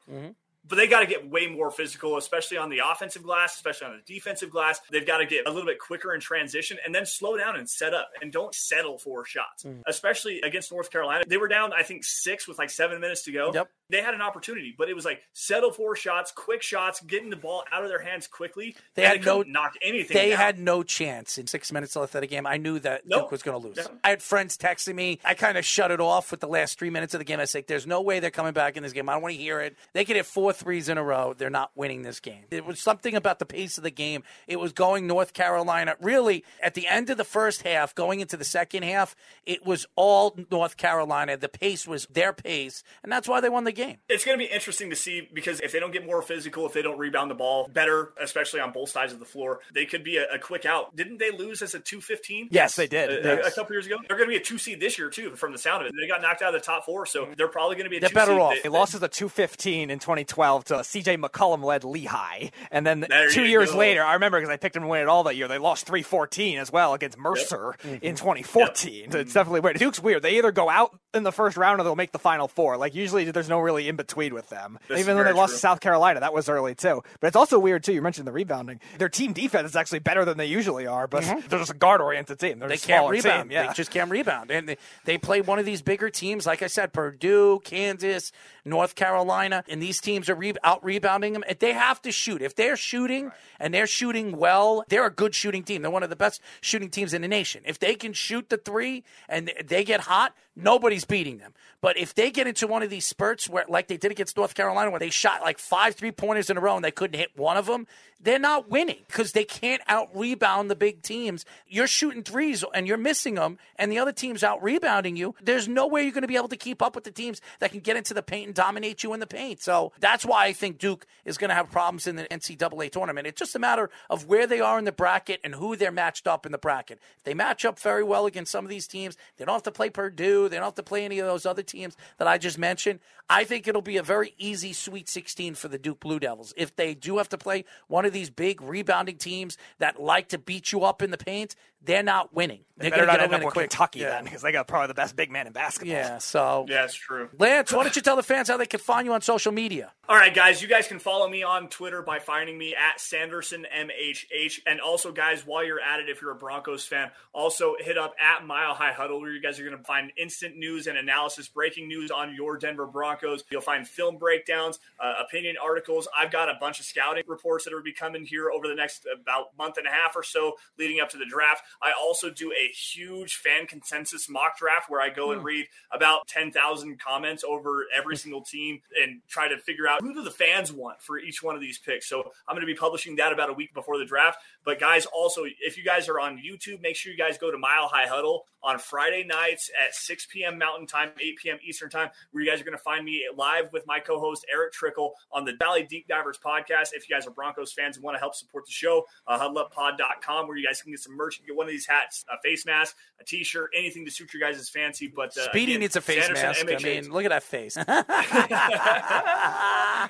But they got to get way more physical, especially on the offensive glass, especially on the defensive glass. They've got to get a little bit quicker in transition and then slow down and set up and don't settle for shots, especially against North Carolina. They were down, I think, 6 with like 7 minutes to go. Yep. They had an opportunity, but it was like settle for shots, quick shots, getting the ball out of their hands quickly. They had no knock anything. They had no chance in 6 minutes left of the game. I knew that Duke was going to lose. Yeah. I had friends texting me. I kind of shut it off with the last 3 minutes of the game. I said, "There's no way they're coming back in this game. I don't want to hear it. They could hit 4 threes in a row. They're not winning this game." It was something about the pace of the game. It was going North Carolina. Really, at the end of the first half, going into the second half, it was all North Carolina. The pace was their pace, and that's why they won the game. It's going to be interesting to see, because if they don't get more physical, if they don't rebound the ball better, especially on both sides of the floor, they could be a quick out. Didn't they lose as a 2-15? Yes, they did. A couple years ago. They're going to be a 2 seed this year too, from the sound of it. They got knocked out of the top 4, so they're probably going to be a 2 seed. They're better off. They lost as a 2-15 in 2012 to C.J. McCollum-led Lehigh. And then there 2 years later, I remember because I picked them to win it all that year, they lost 3-14 as well against Mercer in 2014. So it's definitely weird. Duke's weird. They either go out in the first round or they'll make the Final Four. Like, usually there's no really in-between with them. Even though they lost to South Carolina, that was early, too. But it's also weird, too. You mentioned the rebounding. Their team defense is actually better than they usually are, but they're just a guard-oriented team. They're just can't rebound. Team. Yeah. They just can't rebound. And they play one of these bigger teams, like I said, Purdue, Kansas, North Carolina, and these teams are out-rebounding them. They have to shoot. If they're shooting and they're shooting well, they're a good shooting team. They're one of the best shooting teams in the nation. If they can shoot the three and they get hot, nobody's beating them. But if they get into one of these spurts where, like they did against North Carolina, where they shot like 5 3-pointers in a row and they couldn't hit one of them, they're not winning because they can't out-rebound the big teams. You're shooting threes and you're missing them, and the other team's out-rebounding you. There's no way you're going to be able to keep up with the teams that can get into the paint and dominate you in the paint. So that's why I think Duke is going to have problems in the NCAA tournament. It's just a matter of where they are in the bracket and who they're matched up in the bracket. If they match up very well against some of these teams, they don't have to play Purdue. Purdue. They don't have to play any of those other teams that I just mentioned. I think it'll be a very easy Sweet 16 for the Duke Blue Devils. If they do have to play one of these big rebounding teams that like to beat you up in the paint, they're not winning. They better not end up with Kentucky then, because they got probably the best big man in basketball. Yeah, so. Yeah, it's true. Lance, why don't you tell the fans how they can find you on social media? All right, guys, you guys can follow me on Twitter by finding me at SandersonMHH. And also, guys, while you're at it, if you're a Broncos fan, also hit up at Mile High Huddle, where you guys are going to find instant news and analysis, breaking news on your Denver Broncos. You'll find film breakdowns, opinion articles. I've got a bunch of scouting reports that are going to be coming here over the next about month and a half or so leading up to the draft. I also do a huge fan consensus mock draft where I go and read about 10,000 comments over every single team and try to figure out who do the fans want for each one of these picks. So I'm going to be publishing that about a week before the draft. But guys, also, if you guys are on YouTube, make sure you guys go to Mile High Huddle on Friday nights at 6 p.m. Mountain Time, 8 p.m. Eastern Time, where you guys are going to find me live with my co-host Eric Trickle on the Valley Deep Divers podcast. If you guys are Broncos fans and want to help support the show, huddleuppod.com, where you guys can get some merch, get one of these hats, a face mask, a t-shirt, anything to suit your guys' fancy. But Speedy needs a face mask. MHH. I mean, look at that face.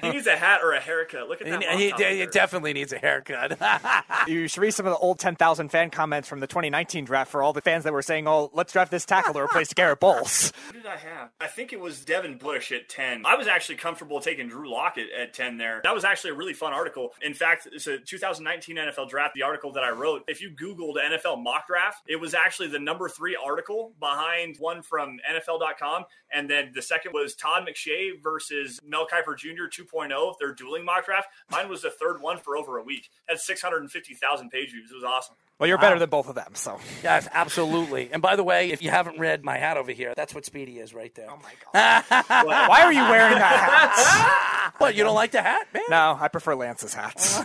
He needs a hat or a haircut. Look at that. He definitely needs a haircut. You should read some of the old 10,000 fan comments from the 2019 draft for all the fans that were saying, oh, let's draft this tackle to replace Garrett Bowles. Who did I have? I think it was Devin Bush at 10. I was actually comfortable taking Drew Lockett at 10 there. That was actually a really fun article. In fact, it's a 2019 NFL draft, the article that I wrote. If you Googled NFL mock draft, it was actually the number 3 article behind one from NFL.com. And then the second was Todd McShay versus Mel Kiper Jr. 2.0, their dueling mock draft. Mine was the third one for over a week. Had 650,000 page views. It was awesome. Well, you're better than both of them, so. Yes, absolutely. And by the way, if you haven't read my hat over here, that's what Speedy is right there. Oh, my God. Why are you wearing that hat? What, you don't like the hat, man? No, I prefer Lance's hats.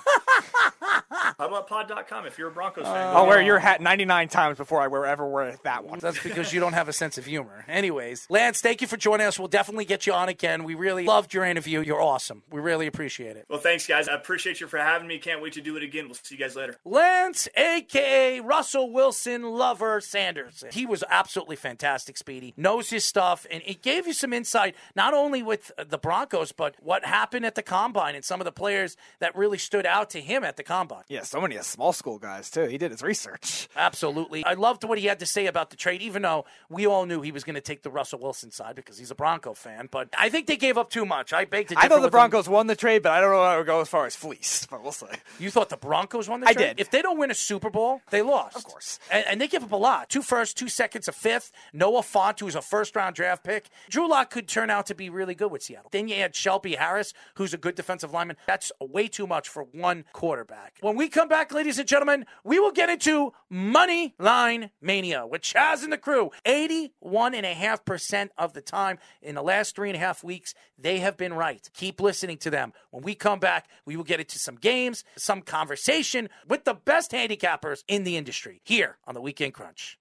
HuddleUpPod.com if you're a Broncos fan. I'll wear your hat 99 times before I ever wear that one. That's because you don't have a sense of humor. Anyways, Lance, thank you for joining us. We'll definitely get you on again. We really loved your interview. You're awesome. We really appreciate it. Well, thanks, guys. I appreciate you for having me. Can't wait to do it again. We'll see you guys later. Lance, a.k.a. Russell Wilson Lover Sanderson. He was absolutely fantastic, Speedy. Knows his stuff, and it gave you some insight, not only with the Broncos, but what happened at the Combine and some of the players that really stood out to him at the Combine. Yeah, so many small school guys, too. He did his research. Absolutely. I loved what he had to say about the trade, even though we all knew he was going to take the Russell Wilson side because he's a Bronco fan, but I think they gave up too much. I thought the Broncos won the trade, but I don't know how it would go as far as fleece, but we'll see. You thought the Broncos won the trade? I did. If they don't win a Super Bowl, they lost. Of course. And they give up a lot. 2 firsts, 2 seconds, a fifth. Noah Fant, who's a first-round draft pick. Drew Lock could turn out to be really good with Seattle. Then you add Shelby Harris, who's a good defensive lineman. That's way too much for one quarterback. When we come back, ladies and gentlemen, we will get into Money Line Mania with Chaz and the crew. 81.5% of the time in the last 3.5 weeks, they have been right. Keep listening to them. When we come back, we will get into some games, some conversation with the best handicappers in the industry here on the Weekend Crunch.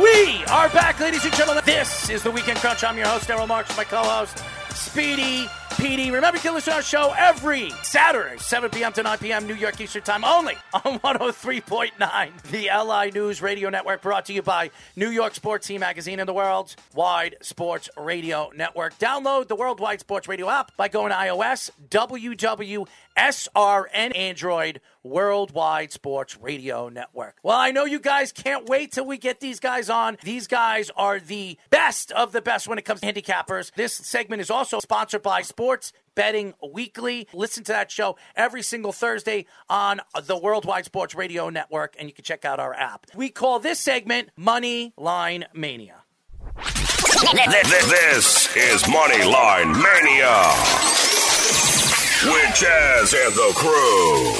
We are back, ladies and gentlemen. This is the Weekend Crunch. I'm your host, Errol Marks, my co-host, Speedy Petey. Remember, you can listen to our show every Saturday, 7 p.m. to 9 p.m. New York Eastern Time, only on 103.9. The LI News Radio Network, brought to you by New York Sports Team Magazine and the World Wide Sports Radio Network. Download the Worldwide Sports Radio app by going to iOS, WWSRN, Android, Worldwide Sports Radio Network. Well, I know you guys can't wait till we get these guys on. These guys are the best of the best when it comes to handicappers. This segment is also sponsored by Sports Betting Weekly. Listen to that show every single Thursday on the Worldwide Sports Radio Network, and you can check out our app. We call this segment Money Line Mania. This is Money Line Mania with Chaz and the crew.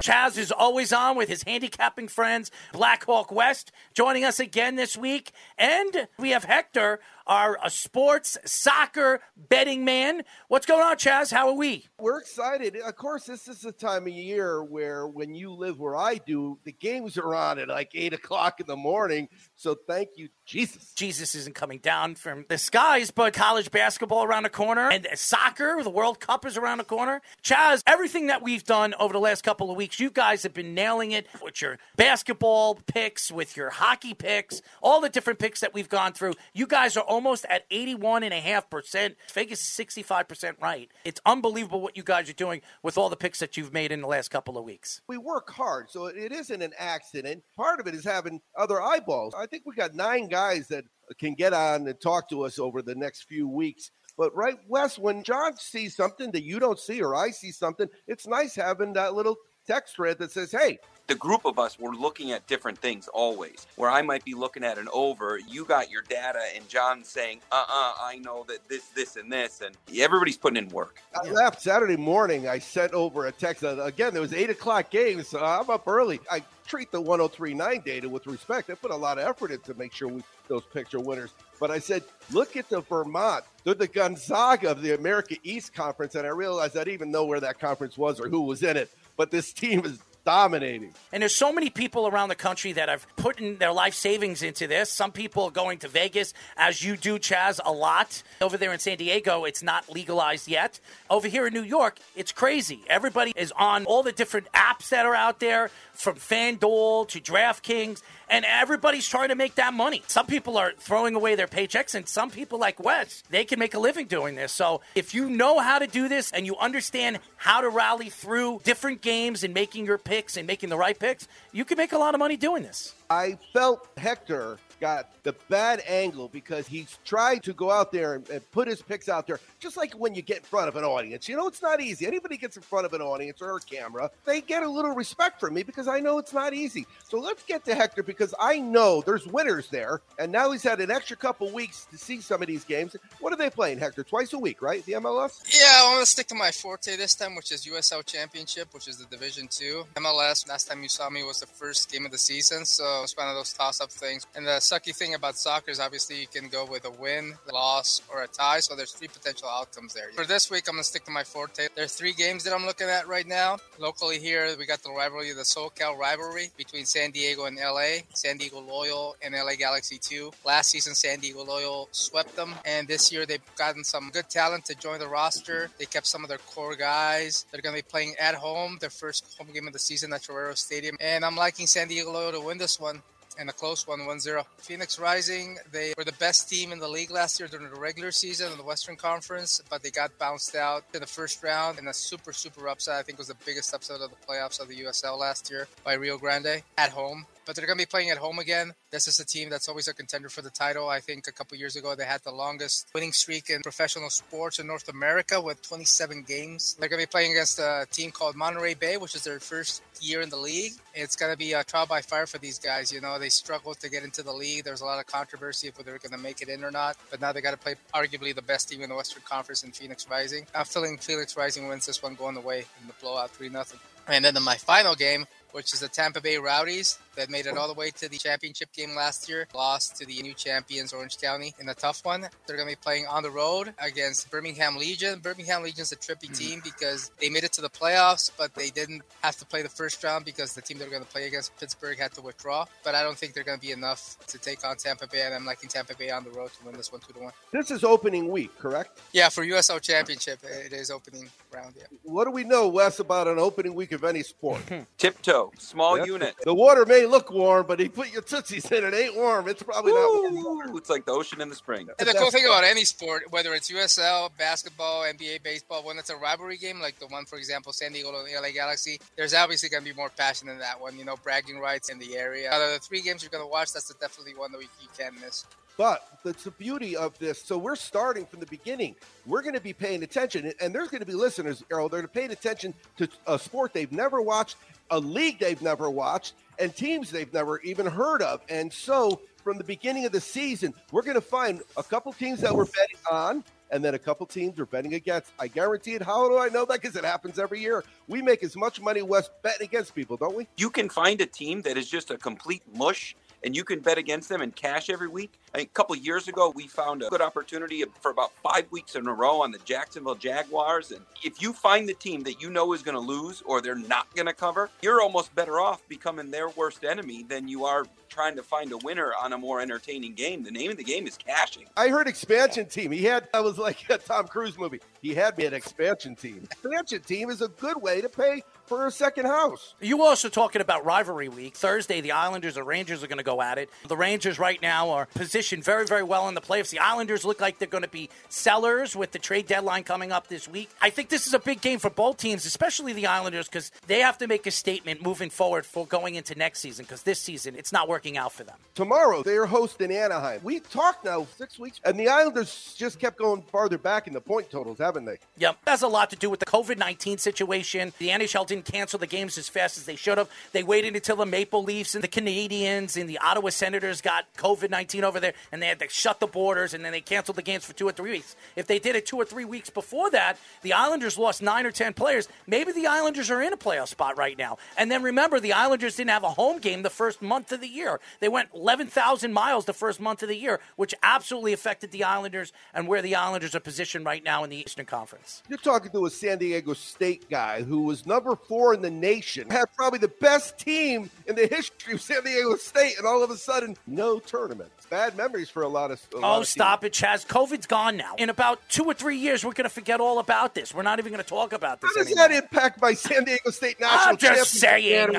Chaz is always on with his handicapping friends, Black Hawk West, joining us again this week. And we have Hector our sports soccer betting man. What's going on, Chaz? How are we? We're excited. Of course, this is the time of year where when you live where I do, the games are on at like 8 o'clock in the morning. So thank you, Jesus. Jesus isn't coming down from the skies, but college basketball around the corner and soccer, the World Cup is around the corner. Chaz, everything that we've done over the last couple of weeks, you guys have been nailing it with your basketball picks, with your hockey picks, all the different picks that we've gone through. You guys are almost at 81.5%. Vegas is 65% right. It's unbelievable what you guys are doing with all the picks that you've made in the last couple of weeks. We work hard, so it isn't an accident. Part of it is having other eyeballs. I think we got 9 guys that can get on and talk to us over the next few weeks. But right, Wes, when John sees something that you don't see or I see something, it's nice having that little text thread that says, hey. The group of us were looking at different things always, where I might be looking at an over, you got your data, and John saying, I know that this, and this, and everybody's putting in work. I left Saturday morning, I sent over a text. Again, there was 8 o'clock games, so I'm up early. I treat the 103.9 data with respect. I put a lot of effort in to make sure those picks are winners. But I said, look at the Vermont. They're the Gonzaga of the America East Conference, and I realized I didn't even know where that conference was or who was in it, but this team is dominating. And there's so many people around the country that have put in their life savings into this. Some people are going to Vegas, as you do, Chaz, a lot. Over there in San Diego, it's not legalized yet. Over here in New York, it's crazy. Everybody is on all the different apps that are out there, from FanDuel to DraftKings, and everybody's trying to make that money. Some people are throwing away their paychecks, and some people like Wes, they can make a living doing this. So if you know how to do this and you understand how to rally through different games and making your picks, and making the right picks, you can make a lot of money doing this. I felt Hector got the bad angle because he's tried to go out there and put his picks out there, just like when you get in front of an audience. You know, it's not easy. Anybody gets in front of an audience or a camera, they get a little respect from me because I know it's not easy. So let's get to Hector because I know there's winners there, and now he's had an extra couple weeks to see some of these games. What are they playing, Hector? Twice a week, right? The MLS? Yeah, I want to stick to my forte this time, which is USL Championship, which is the Division 2. MLS, last time you saw me, was the first game of the season, so it's one of those toss-up things. And the sucky thing about soccer is obviously you can go with a win, a loss, or a tie, so there's 3 potential outcomes there. For this week, I'm going to stick to my forte. There's 3 games that I'm looking at right now. Locally here, we got the rivalry, the SoCal rivalry between San Diego and LA, San Diego Loyal and LA Galaxy 2. Last season, San Diego Loyal swept them, and this year they've gotten some good talent to join the roster. They kept some of their core guys. They're going to be playing at home, their first home game of the season at Torero Stadium, and I'm liking San Diego Loyal to win this one. And a close one, 1-0. Phoenix Rising, they were the best team in the league last year during the regular season in the Western Conference, but they got bounced out in the first round in a super, super upset. I think was the biggest upset of the playoffs of the USL last year by Rio Grande at home. But they're going to be playing at home again. This is a team that's always a contender for the title. I think a couple years ago, they had the longest winning streak in professional sports in North America with 27 games. They're going to be playing against a team called Monterey Bay, which is their first year in the league. It's going to be a trial by fire for these guys. You know, they struggled to get into the league. There's a lot of controversy if they were going to make it in or not. But now they got to play arguably the best team in the Western Conference in Phoenix Rising. I'm feeling Phoenix Rising wins this one going away in the blowout 3-0. And then in my final game, which is the Tampa Bay Rowdies that made it all the way to the championship game last year, lost to the new champions Orange County in a tough one. They're going to be playing on the road against Birmingham Legion. Birmingham Legion's a trippy team because they made it to the playoffs, but they didn't have to play the first round because the team they're going to play against, Pittsburgh, had to withdraw. But I don't think they're going to be enough to take on Tampa Bay, and I'm liking Tampa Bay on the road to win this one 2-1. This is opening week, correct? Yeah, for USL Championship, it is opening round, yeah. What do we know, Wes, about an opening week of any sport? Tiptoe. Small unit. The water may look warm, but he put your tootsies in. It ain't warm. It's probably not warm. It's like the ocean in the spring. And the cool thing about any sport, whether it's USL, basketball, NBA, baseball, when it's a rivalry game, like the one, for example, San Diego and LA Galaxy, there's obviously going to be more passion in that one. You know, bragging rights in the area. Out of the 3 games you're going to watch, that's definitely one that you can miss. But that's the beauty of this. So we're starting from the beginning. We're going to be paying attention. And there's going to be listeners, Errol, they're paying attention to a sport they've never watched, a league they've never watched, and teams they've never even heard of. And so from the beginning of the season, we're going to find a couple teams that we're betting on, and then a couple teams we're betting against. I guarantee it. How do I know that? Because it happens every year. We make as much money, Wes, betting against people, don't we? You can find a team that is just a complete mush, and you can bet against them and cash every week. I think a couple of years ago, we found a good opportunity for about 5 weeks in a row on the Jacksonville Jaguars. And if you find the team that you know is going to lose or they're not going to cover, you're almost better off becoming their worst enemy than you are trying to find a winner on a more entertaining game. The name of the game is cashing. I heard expansion team. I was like a Tom Cruise movie. He had me an expansion team. Expansion team is a good way to pay for a second house. You also talking about rivalry week. Thursday, the Islanders and Rangers are going to go at it. The Rangers right now are positioned very, very well in the playoffs. The Islanders look like they're going to be sellers with the trade deadline coming up this week. I think this is a big game for both teams, especially the Islanders, because they have to make a statement moving forward for going into next season, because this season, it's not working out for them. Tomorrow, they are hosting Anaheim. We talked now 6 weeks, and the Islanders just kept going farther back in the point totals, haven't they? Yep. That's a lot to do with the COVID-19 situation. The NHL didn't cancel the games as fast as they should have. They waited until the Maple Leafs and the Canadiens and the Ottawa Senators got COVID-19 over there, and they had to shut the borders, and then they canceled the games for 2 or 3 weeks. If they did it 2 or 3 weeks before that, the Islanders lost 9 or 10 players. Maybe the Islanders are in a playoff spot right now. And then remember, the Islanders didn't have a home game the first month of the year. They went 11,000 miles the first month of the year, which absolutely affected the Islanders and where the Islanders are positioned right now in the Eastern Conference. You're talking to a San Diego State guy who was number 4 in the nation, had probably the best team in the history of San Diego State, and all of a sudden, no tournament. Bad memories for a lot of stop it, Chaz. COVID's gone now. In about 2 or 3 years, we're going to forget all about this. We're not even going to talk about this anymore. How does that impact my San Diego State national championship?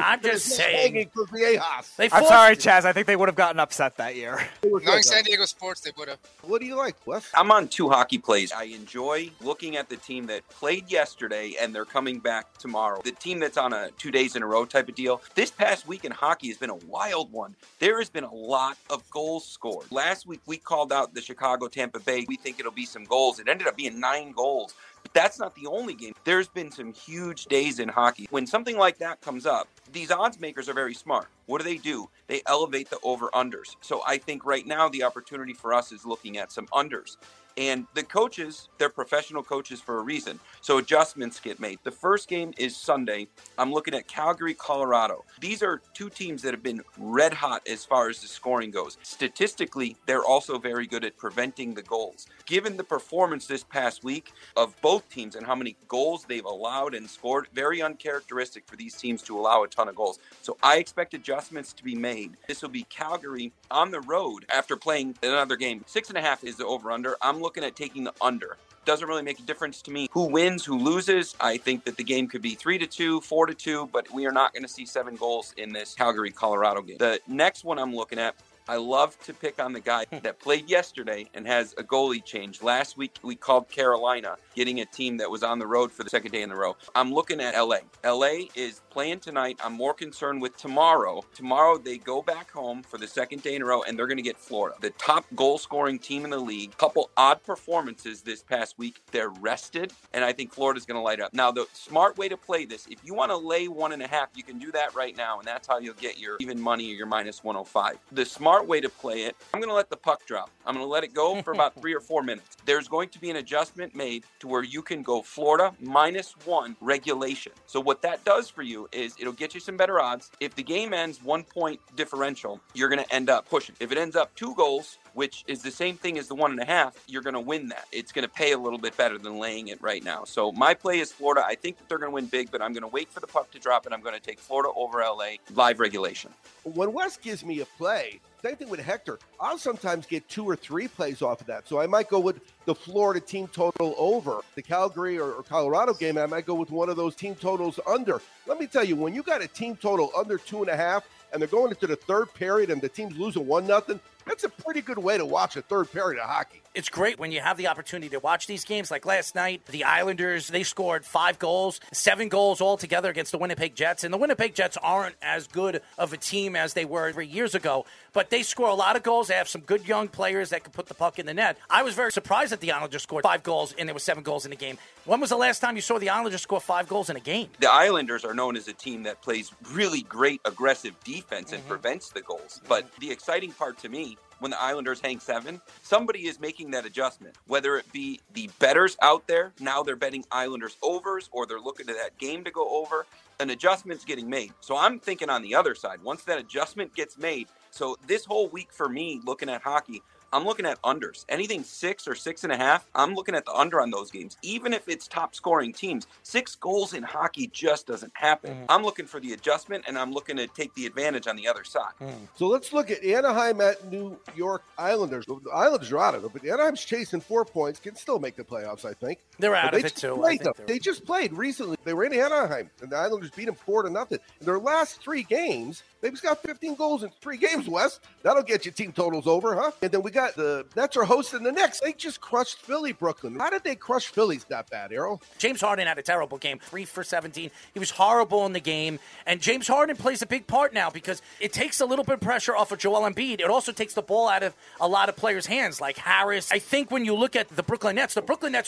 I'm just saying. For Viejas. I'm sorry, Chaz. I think they would have gotten upset that year. Knowing San Diego sports, they would have. What do you like, Wes? I'm on 2 hockey plays. I enjoy looking at the team that played yesterday, and they're coming back tomorrow. The team that's on a 2 days in a row type of deal. This past week in hockey has been a wild one. There has been a lot of goals scored. Last week, we called out the Chicago-Tampa Bay. We think it'll be some goals. It ended up being 9 goals. But that's not the only game. There's been some huge days in hockey. When something like that comes up, these odds makers are very smart. What do? They elevate the over-unders. So I think right now the opportunity for us is looking at some unders. And the coaches, they're professional coaches for a reason. So adjustments get made. The first game is Sunday. I'm looking at Calgary, Colorado. These are 2 teams that have been red hot as far as the scoring goes. Statistically, they're also very good at preventing the goals. Given the performance this past week of both teams and how many goals they've allowed and scored, very uncharacteristic for these teams to allow a ton of goals. So I expect adjustments to be made. This will be Calgary on the road after playing another game. 6.5 is the over-under. I'm looking at taking the under. Doesn't really make a difference to me who wins, who loses. I think that the game could be 3-2, 4-2, but we are not going to see 7 goals in this Calgary, Colorado game. The next one I'm looking at, I love to pick on the guy that played yesterday and has a goalie change. Last week, we called Carolina, getting a team that was on the road for the second day in a row. I'm looking at LA. LA is playing tonight. I'm more concerned with tomorrow. Tomorrow, they go back home for the second day in a row, and they're going to get Florida, the top goal-scoring team in the league. Couple odd performances this past week. They're rested, and I think Florida's going to light up. Now, the smart way to play this, if you want to lay 1.5, you can do that right now, and that's how you'll get your even money or your minus 105. The smart way to play it, I'm going to let the puck drop. I'm going to let it go for about 3 or 4 minutes. There's going to be an adjustment made to where you can go Florida -1 regulation. So what that does for you is it'll get you some better odds. If the game ends 1 point differential, you're going to end up pushing. If it ends up 2 goals, which is the same thing as the 1.5, you're going to win that. It's going to pay a little bit better than laying it right now. So my play is Florida. I think that they're going to win big, but I'm going to wait for the puck to drop, and I'm going to take Florida over LA live regulation. When Wes gives me a play, same thing with Hector, I'll sometimes get 2 or 3 plays off of that. So I might go with the Florida team total over the Calgary or Colorado game. I might go with one of those team totals under. Let me tell you, when you got a team total under 2.5 and they're going into the third period and the team's losing 1-0, that's a pretty good way to watch a third period of hockey. It's great when you have the opportunity to watch these games. Like last night, the Islanders, they scored 5 goals, 7 goals altogether against the Winnipeg Jets. And the Winnipeg Jets aren't as good of a team as they were 3 years ago, but they score a lot of goals. They have some good young players that can put the puck in the net. I was very surprised that the Islanders scored 5 goals and there were 7 goals in the game. When was the last time you saw the Islanders score 5 goals in a game? The Islanders are known as a team that plays really great aggressive defense and prevents the goals. But the exciting part to me, when the Islanders hang 7, somebody is making that adjustment, whether it be the bettors out there. Now they're betting Islanders overs, or they're looking to that game to go over. An adjustment's getting made. So I'm thinking on the other side, once that adjustment gets made, So this whole week for me, looking at hockey, I'm looking at unders. Anything 6 or 6.5, I'm looking at the under on those games. Even if it's top-scoring teams, 6 goals in hockey just doesn't happen. Mm-hmm. I'm looking for the adjustment, and I'm looking to take the advantage on the other side. Mm-hmm. So let's look at Anaheim at New York Islanders. The Islanders are out of it, but Anaheim's chasing 4 points, can still make the playoffs, I think. They're out of it, too. They just played recently. They were in Anaheim, and the Islanders beat them 4-0. In their last 3 games, they've just got 15 goals in 3 games, Wes. That'll get your team totals over, huh? And then we got the Nets are hosting the Knicks. They just crushed Philly, Brooklyn. How did they crush Phillies that bad, Errol? James Harden had a terrible game, 3 for 17. He was horrible in the game. And James Harden plays a big part now because it takes a little bit of pressure off of Joel Embiid. It also takes the ball out of a lot of players' hands, like Harris. I think when you look at the Brooklyn Nets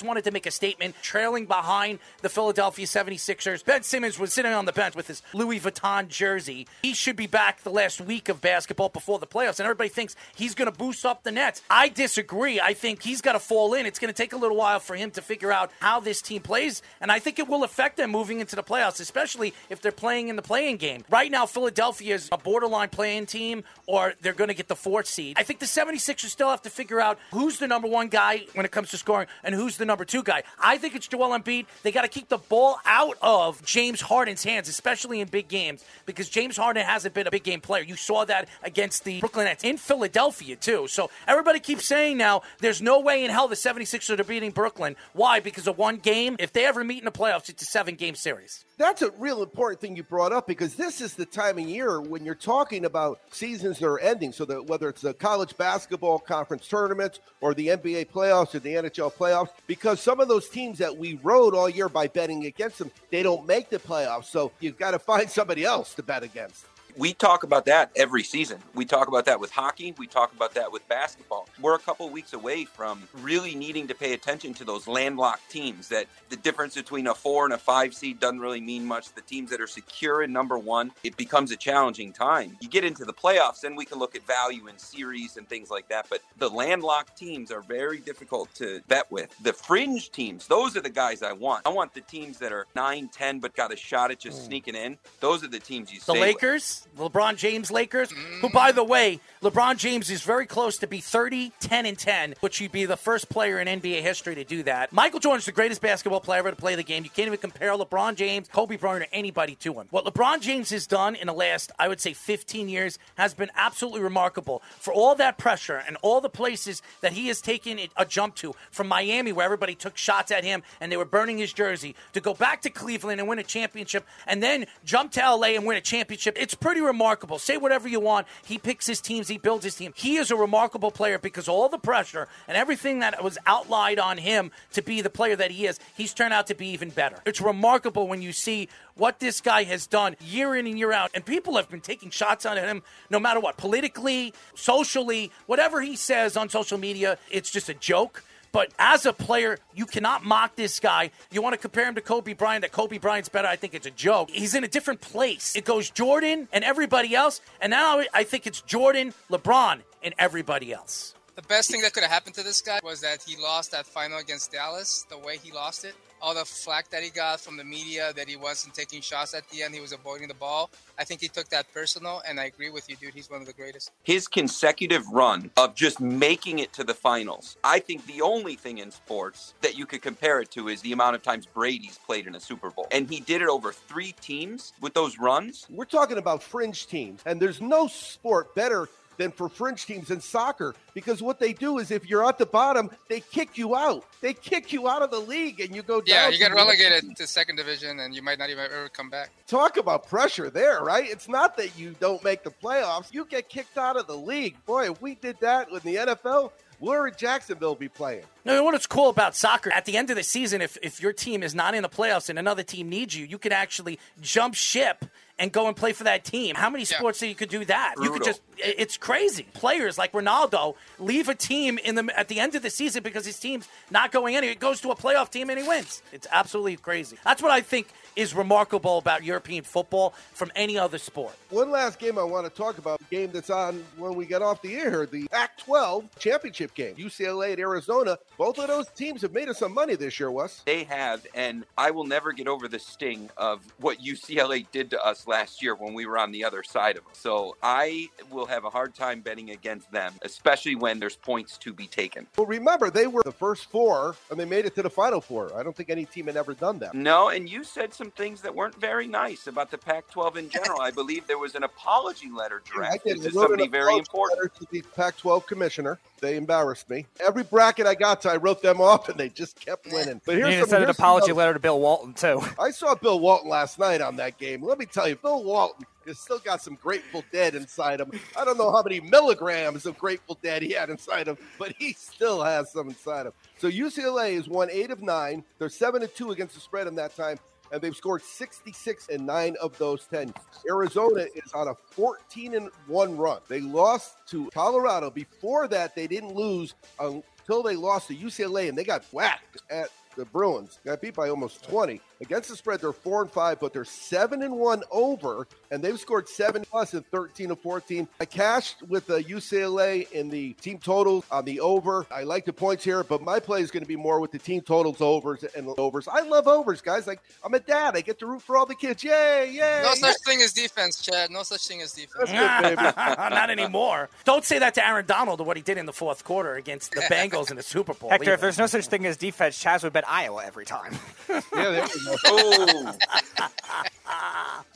wanted to make a statement, trailing behind the Philadelphia 76ers. Ben Simmons was sitting on the bench with his Louis Vuitton jersey. He should be back the last week of basketball before the playoffs, and everybody thinks he's going to boost up the Nets. I disagree. I think he's got to fall in. It's going to take a little while for him to figure out how this team plays, and I think it will affect them moving into the playoffs, especially if they're playing in the play-in game. Right now, Philadelphia is a borderline play-in team, or they're going to get the 4th seed. I think the 76ers still have to figure out who's the number 1 guy when it comes to scoring and who's the number 2 guy. I think it's Joel Embiid. They got to keep the ball out of James Harden's hands, especially in big games, because James Harden hasn't been a big game player. You saw that against the Brooklyn Nets in Philadelphia, too. So everybody keeps saying now there's no way in hell the 76ers are beating Brooklyn. Why? Because of 1 game? If they ever meet in the playoffs, it's a 7-game series. That's a real important thing you brought up, because this is the time of year when you're talking about seasons that are ending, so that whether it's the college basketball conference tournaments or the NBA playoffs or the NHL playoffs, because some of those teams that we rode all year by betting against them, they don't make the playoffs. So you've got to find somebody else to bet against. We talk about that every season. We talk about that with hockey. We talk about that with basketball. We're a couple weeks away from really needing to pay attention to those landlocked teams, that the difference between a 4 and a 5 seed doesn't really mean much. The teams that are secure in number 1, it becomes a challenging time. You get into the playoffs, then we can look at value and series and things like that. But the landlocked teams are very difficult to bet with. The fringe teams, those are the guys I want. I want the teams that are 9-10 but got a shot at just sneaking in. Those are the teams you stay with. The Lakers? LeBron James Lakers, who, by the way, LeBron James is very close to be 30-10-10, which he'd be the first player in NBA history to do that. Michael Jordan's the greatest basketball player ever to play the game. You can't even compare LeBron James, Kobe Bryant, or anybody to him. What LeBron James has done in the last, I would say, 15 years has been absolutely remarkable. For all that pressure and all the places that he has taken a jump to, from Miami, where everybody took shots at him and they were burning his jersey, to go back to Cleveland and win a championship, and then jump to LA and win a championship, it's pretty remarkable. Say whatever you want. He picks his teams. He builds his team. He is a remarkable player because all the pressure and everything that was outlined on him to be the player that he is, he's turned out to be even better. It's remarkable when you see what this guy has done year in and year out. And people have been taking shots on him no matter what, politically, socially, whatever he says on social media, it's just a joke. But as a player, you cannot mock this guy. You want to compare him to Kobe Bryant, that Kobe Bryant's better, I think it's a joke. He's in a different place. It goes Jordan and everybody else, and now I think it's Jordan, LeBron, and everybody else. The best thing that could have happened to this guy was that he lost that final against Dallas, the way he lost it. All the flack that he got from the media that he wasn't taking shots at the end, he was avoiding the ball. I think he took that personal, and I agree with you, dude. He's one of the greatest. His consecutive run of just making it to the finals, I think the only thing in sports that you could compare it to is the amount of times Brady's played in a Super Bowl. And he did it over 3 teams with those runs. We're talking about fringe teams, and there's no sport better than for fringe teams in soccer, because what they do is if you're at the bottom, they kick you out. They kick you out of the league and you go down. Yeah, you get relegated to 2nd division and you might not even ever come back. Talk about pressure there, right? It's not that you don't make the playoffs. You get kicked out of the league. Boy, if we did that with the NFL, we're in Jacksonville be playing. No, what it's cool about soccer, at the end of the season, if your team is not in the playoffs and another team needs you, you can actually jump ship and go and play for that team. How many sports that you could do that? Brutal. You could just, it's crazy. Players like Ronaldo leave a team at the end of the season because his team's not going anywhere. It goes to a playoff team and he wins. It's absolutely crazy. That's what I think is remarkable about European football from any other sport. One last game I want to talk about, a game that's on when we get off the air, the Pac-12 championship game, UCLA at Arizona. Both of those teams have made us some money this year, Wes. They have, and I will never get over the sting of what UCLA did to us last year when we were on the other side of them. So I will have a hard time betting against them, especially when there's points to be taken. Well, remember, they were the first four, and they made it to the Final Four. I don't think any team had ever done that. No, and you said some things that weren't very nice about the Pac-12 in general. I believe there was an apology letter drafted to somebody very important. To the Pac-12 commissioner. They embarrassed me. Every bracket I got to, I wrote them off, and they just kept winning. But here's an apology letter to Bill Walton, too. I saw Bill Walton last night on that game. Let me tell you, Bill Walton has still got some Grateful Dead inside him. I don't know how many milligrams of Grateful Dead he had inside him, but he still has some inside him. So UCLA has won 8 of 9. They're 7-2 against the spread in that time, and they've scored 66 in 9 of those 10. Arizona is on a 14-1 run. They lost to Colorado. Before that, they didn't lose until they lost to UCLA, and they got whacked at the Bruins. Got beat by almost 20. Against the spread, they're 4-5, but they're 7-1 over, and they've scored 7 plus in 13 of 14. I cashed with UCLA in the team totals on the over. I like the points here, but my play is going to be more with the team totals, overs, and overs. I love overs, guys. Like, I'm a dad. I get to root for all the kids. Yay, yay. No such thing as defense, Chad. No such thing as defense. That's good, baby. Not anymore. Don't say that to Aaron Donald, what he did in the fourth quarter against the Bengals in the Super Bowl. Hector, either. If there's no such thing as defense, Chaz would bet Iowa every time. Yeah, there we go. Oh.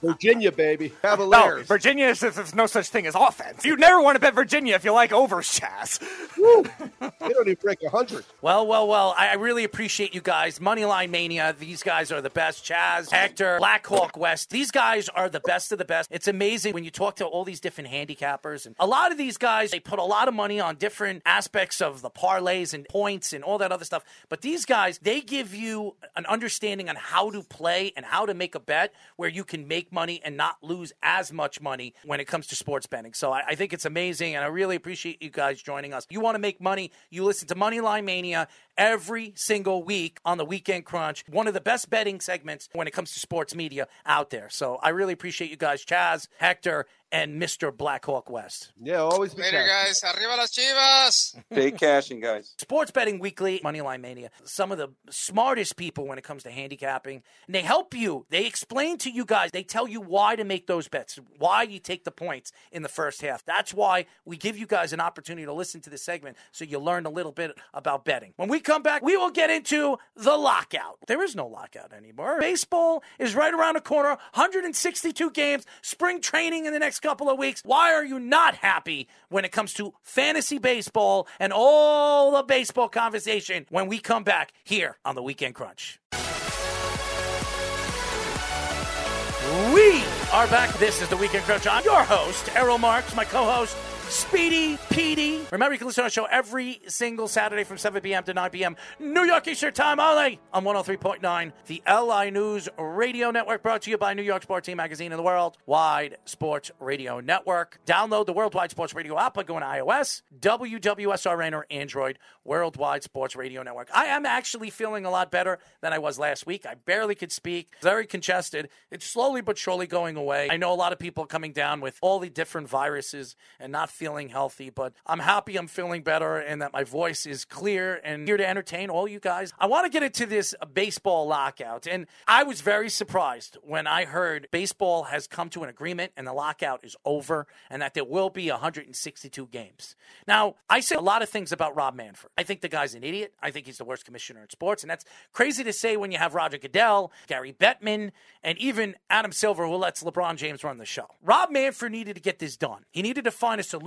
Virginia, baby. Cavaliers. No, Virginia is no such thing as offense. You never want to bet Virginia if you like overs, Chaz. Woo. They don't even break 100. Well. I really appreciate you guys. Moneyline Mania. These guys are the best. Chaz, Hector, Blackhawk West. These guys are the best of the best. It's amazing when you talk to all these different handicappers. And a lot of these guys, they put a lot of money on different aspects of the parlays and points and all that other stuff. But these guys, they give you an understanding on how to play and how to make a bet where you can make money and not lose as much money when it comes to sports betting. So I think it's amazing, and I really appreciate you guys joining us. You want to make money, you listen to Moneyline Mania every single week on the Weekend Crunch, one of the best betting segments when it comes to sports media out there. So I really appreciate you guys, Chaz, Hector, and Mr. Blackhawk West. Yeah, always be later, guys. Arriba las Chivas. Take cashing, guys. Sports Betting Weekly, Moneyline Mania. Some of the smartest people when it comes to handicapping. And they help you. They explain to you guys. They tell you why to make those bets, why you take the points in the first half. That's why we give you guys an opportunity to listen to this segment so you learn a little bit about betting. When we come back, we will get into the lockout. There is no lockout anymore. Baseball is right around the corner. 162 games. Spring training in the next couple of weeks. Why are you not happy when it comes to fantasy baseball and all the baseball conversation when we come back here on the Weekend Crunch? We are back. This is the Weekend Crunch. I'm your host, Errol Marks, my co-host, Speedy Petey. Remember, you can listen to our show every single Saturday from 7 p.m. to 9 p.m. New York Eastern Time only on 103.9, the LI News Radio Network, brought to you by New York Sports Team Magazine and the World Wide Sports Radio Network. Download the Worldwide Sports Radio app by going to iOS, WWSRN, or Android, Worldwide Sports Radio Network. I am actually feeling a lot better than I was last week. I barely could speak, very congested. It's slowly but surely going away. I know a lot of people are coming down with all the different viruses and not feeling healthy, but I'm happy I'm feeling better and that my voice is clear and here to entertain all you guys. I want to get into this baseball lockout, and I was very surprised when I heard baseball has come to an agreement and the lockout is over and that there will be 162 games. Now, I say a lot of things about Rob Manfred. I think the guy's an idiot. I think he's the worst commissioner in sports, and that's crazy to say when you have Roger Goodell, Gary Bettman, and even Adam Silver, who lets LeBron James run the show. Rob Manfred needed to get this done. He needed to find a solution.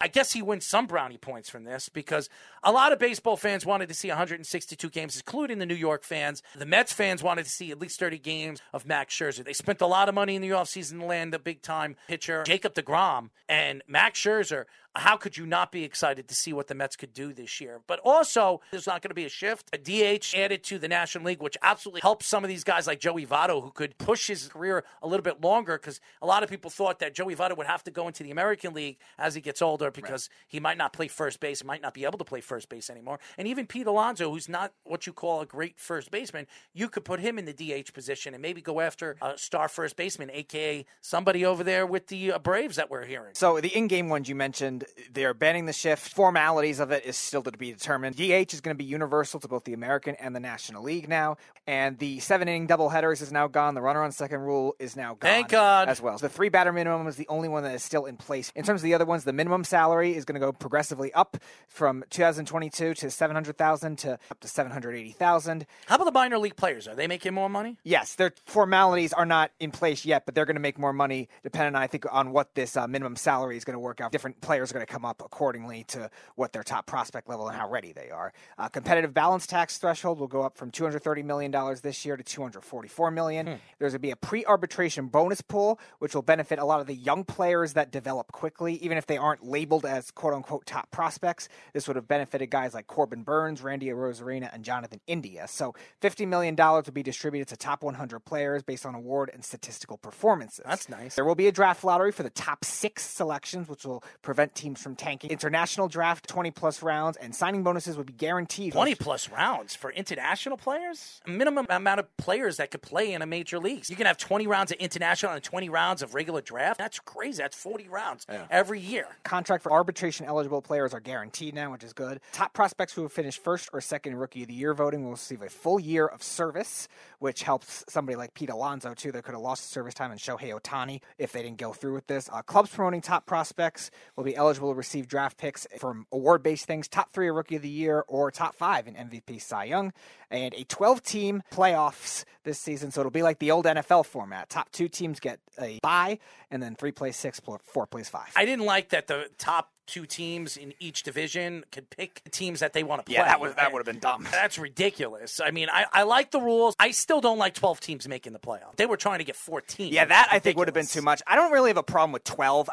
I guess he wins some brownie points from this because a lot of baseball fans wanted to see 162 games, including the New York fans. The Mets fans wanted to see at least 30 games of Max Scherzer. They spent a lot of money in the offseason to land a big-time pitcher, Jacob deGrom, and Max Scherzer. How could you not be excited to see what the Mets could do this year? But also, there's not going to be a shift. A DH added to the National League, which absolutely helps some of these guys like Joey Votto, who could push his career a little bit longer, because a lot of people thought that Joey Votto would have to go into the American League as he gets older because he might not play first base, might not be able to play first base anymore. And even Pete Alonso, who's not what you call a great first baseman, you could put him in the DH position and maybe go after a star first baseman, a.k.a. somebody over there with the Braves that we're hearing. So the in-game ones you mentioned, and they're banning the shift. Formalities of it is still to be determined. DH is going to be universal to both the American and the National League now, and the 7-inning doubleheaders is now gone. The runner on second rule is now gone. Thank God. As well. So the 3-batter minimum is the only one that is still in place. In terms of the other ones, the minimum salary is going to go progressively up from 2022 to $700,000 to up to $780,000. How about the minor league players? Are they making more money? Yes, their formalities are not in place yet, but they're going to make more money depending, I think, on what this minimum salary is going to work out. Different players are going to come up accordingly to what their top prospect level and how ready they are. Competitive balance tax threshold will go up from $230 million this year to $244 million. There's going to be a pre-arbitration bonus pool, which will benefit a lot of the young players that develop quickly, even if they aren't labeled as quote-unquote top prospects. This would have benefited guys like Corbin Burns, Randy Arozarena, and Jonathan India. So $50 million will be distributed to top 100 players based on award and statistical performances. That's nice. There will be a draft lottery for the top 6 selections, which will prevent teams from tanking. International draft, 20-plus rounds, and signing bonuses would be guaranteed. 20-plus rounds for international players? A minimum amount of players that could play in a major league. You can have 20 rounds of international and 20 rounds of regular draft. That's crazy. That's 40 rounds every year. Contract for arbitration-eligible players are guaranteed now, which is good. Top prospects who have finished first or second Rookie of the Year voting will receive a full year of service, which helps somebody like Pete Alonso, too, that could have lost service time, and Shohei Ohtani if they didn't go through with this. Clubs promoting top prospects will be eligible to receive draft picks from award-based things, top 3 Rookie of the Year or top 5 in MVP Cy Young, and a 12-team playoffs this season, so it'll be like the old NFL format. Top 2 teams get a bye, and then 3 plays 6, 4 plays 5. I didn't like that the top 2 teams in each division could pick teams that they want to play. Yeah, that would have been dumb. That's ridiculous. I mean, I like the rules. I still don't like 12 teams making the playoff. They were trying to get 14. Yeah, that I think would have been too much. I don't really have a problem with 12.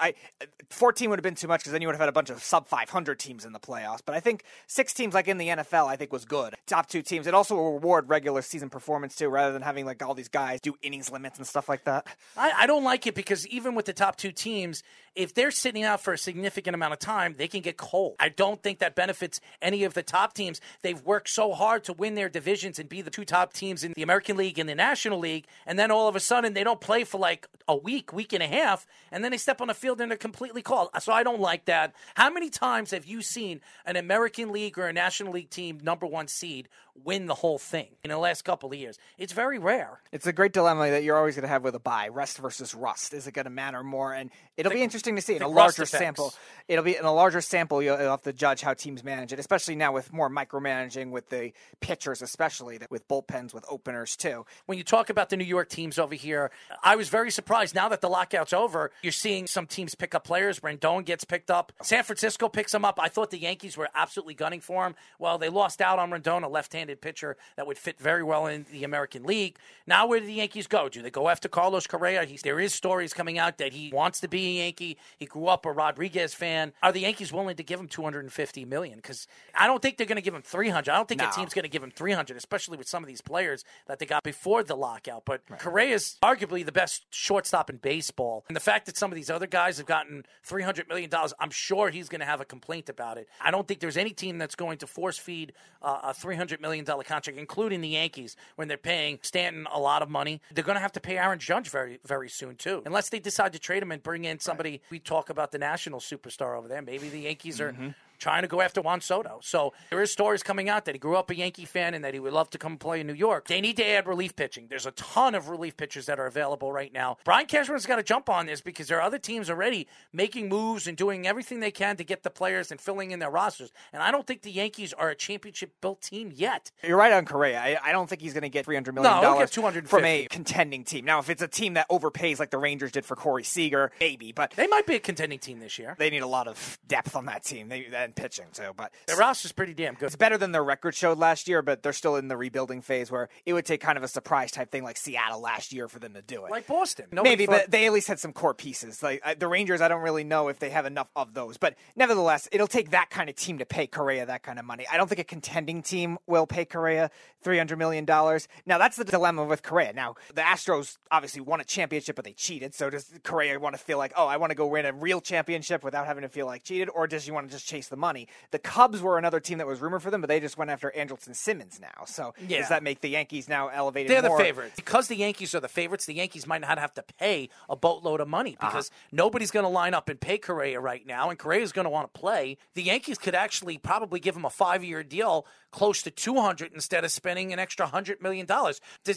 14 would have been too much because then you would have had a bunch of sub-500 teams in the playoffs. But I think 6 teams, like in the NFL, I think was good. Top 2 teams. It also will reward regular season performance, too, rather than having like all these guys do innings limits and stuff like that. I don't like it because even with the top 2 teams, if they're sitting out for a significant amount of time, they can get cold. I don't think that benefits any of the top teams. They've worked so hard to win their divisions and be the 2 top teams in the American League and the National League, and then all of a sudden they don't play for like a week, week and a half, and then they step on the field and they're completely cold. So I don't like that. How many times have you seen an American League or a National League team #1 seed win the whole thing in the last couple of years? It's very rare. It's a great dilemma that you're always going to have with a bye. Rest versus rust. Is it going to matter more? And it'll be interesting to see in a larger sample. It'll be in a larger sample. You'll have to judge how teams manage it, especially now with more micromanaging with the pitchers, especially with bullpens, with openers too. When you talk about the New York teams over here, I was very surprised. Now that the lockout's over, you're seeing some teams pick up players. Rendon gets picked up. San Francisco picks him up. I thought the Yankees were absolutely gunning for him. Well, they lost out on Rendon, a left-handed pitcher that would fit very well in the American League. Now where do the Yankees go? Do they go after Carlos Correa? There is stories coming out that he wants to be a Yankee. He grew up a Rodriguez fan. Are the Yankees willing to give him $250 million? Because I don't think they're going to give him $300. I don't think a team's going to give him $300, especially with some of these players that they got before the lockout. But Correa is arguably the best shortstop in baseball. And the fact that some of these other guys have gotten $300 million, I'm sure he's going to have a complaint about it. I don't think there's any team that's going to force feed a $300 million contract, including the Yankees, when they're paying Stanton a lot of money. They're going to have to pay Aaron Judge very, very soon, too. Unless they decide to trade him and bring in somebody. We talk about the national superstar over there. Maybe the Yankees are trying to go after Juan Soto. So there is stories coming out that he grew up a Yankee fan and that he would love to come play in New York. They need to add relief pitching. There's a ton of relief pitchers that are available right now. Brian Cashman's got to jump on this because there are other teams already making moves and doing everything they can to get the players and filling in their rosters. And I don't think the Yankees are a championship-built team yet. You're right on Correa. I don't think he's going to get $300 million from a contending team. Now, if it's a team that overpays like the Rangers did for Corey Seager, maybe. But they might be a contending team this year. They need a lot of depth on that team. And pitching too, but their roster's pretty damn good. It's better than their record showed last year, but they're still in the rebuilding phase where it would take kind of a surprise type thing like Seattle last year for them to do it. Like Boston. But they at least had some core pieces. Like the Rangers, I don't really know if they have enough of those, but nevertheless, it'll take that kind of team to pay Correa that kind of money. I don't think a contending team will pay Correa $300 million. Now, that's the dilemma with Correa. Now, the Astros obviously won a championship, but they cheated. So does Correa want to feel like, oh, I want to go win a real championship without having to feel like cheated? Or does he want to just chase the the money. The Cubs were another team that was rumored for them, but they just went after Andrelton Simmons now. So does that make the Yankees now elevated more? They're the favorites. Because the Yankees are the favorites, the Yankees might not have to pay a boatload of money because nobody's going to line up and pay Correa right now, and Correa's going to want to play. The Yankees could actually probably give him a 5-year deal close to $200 instead of spending an extra $100 million.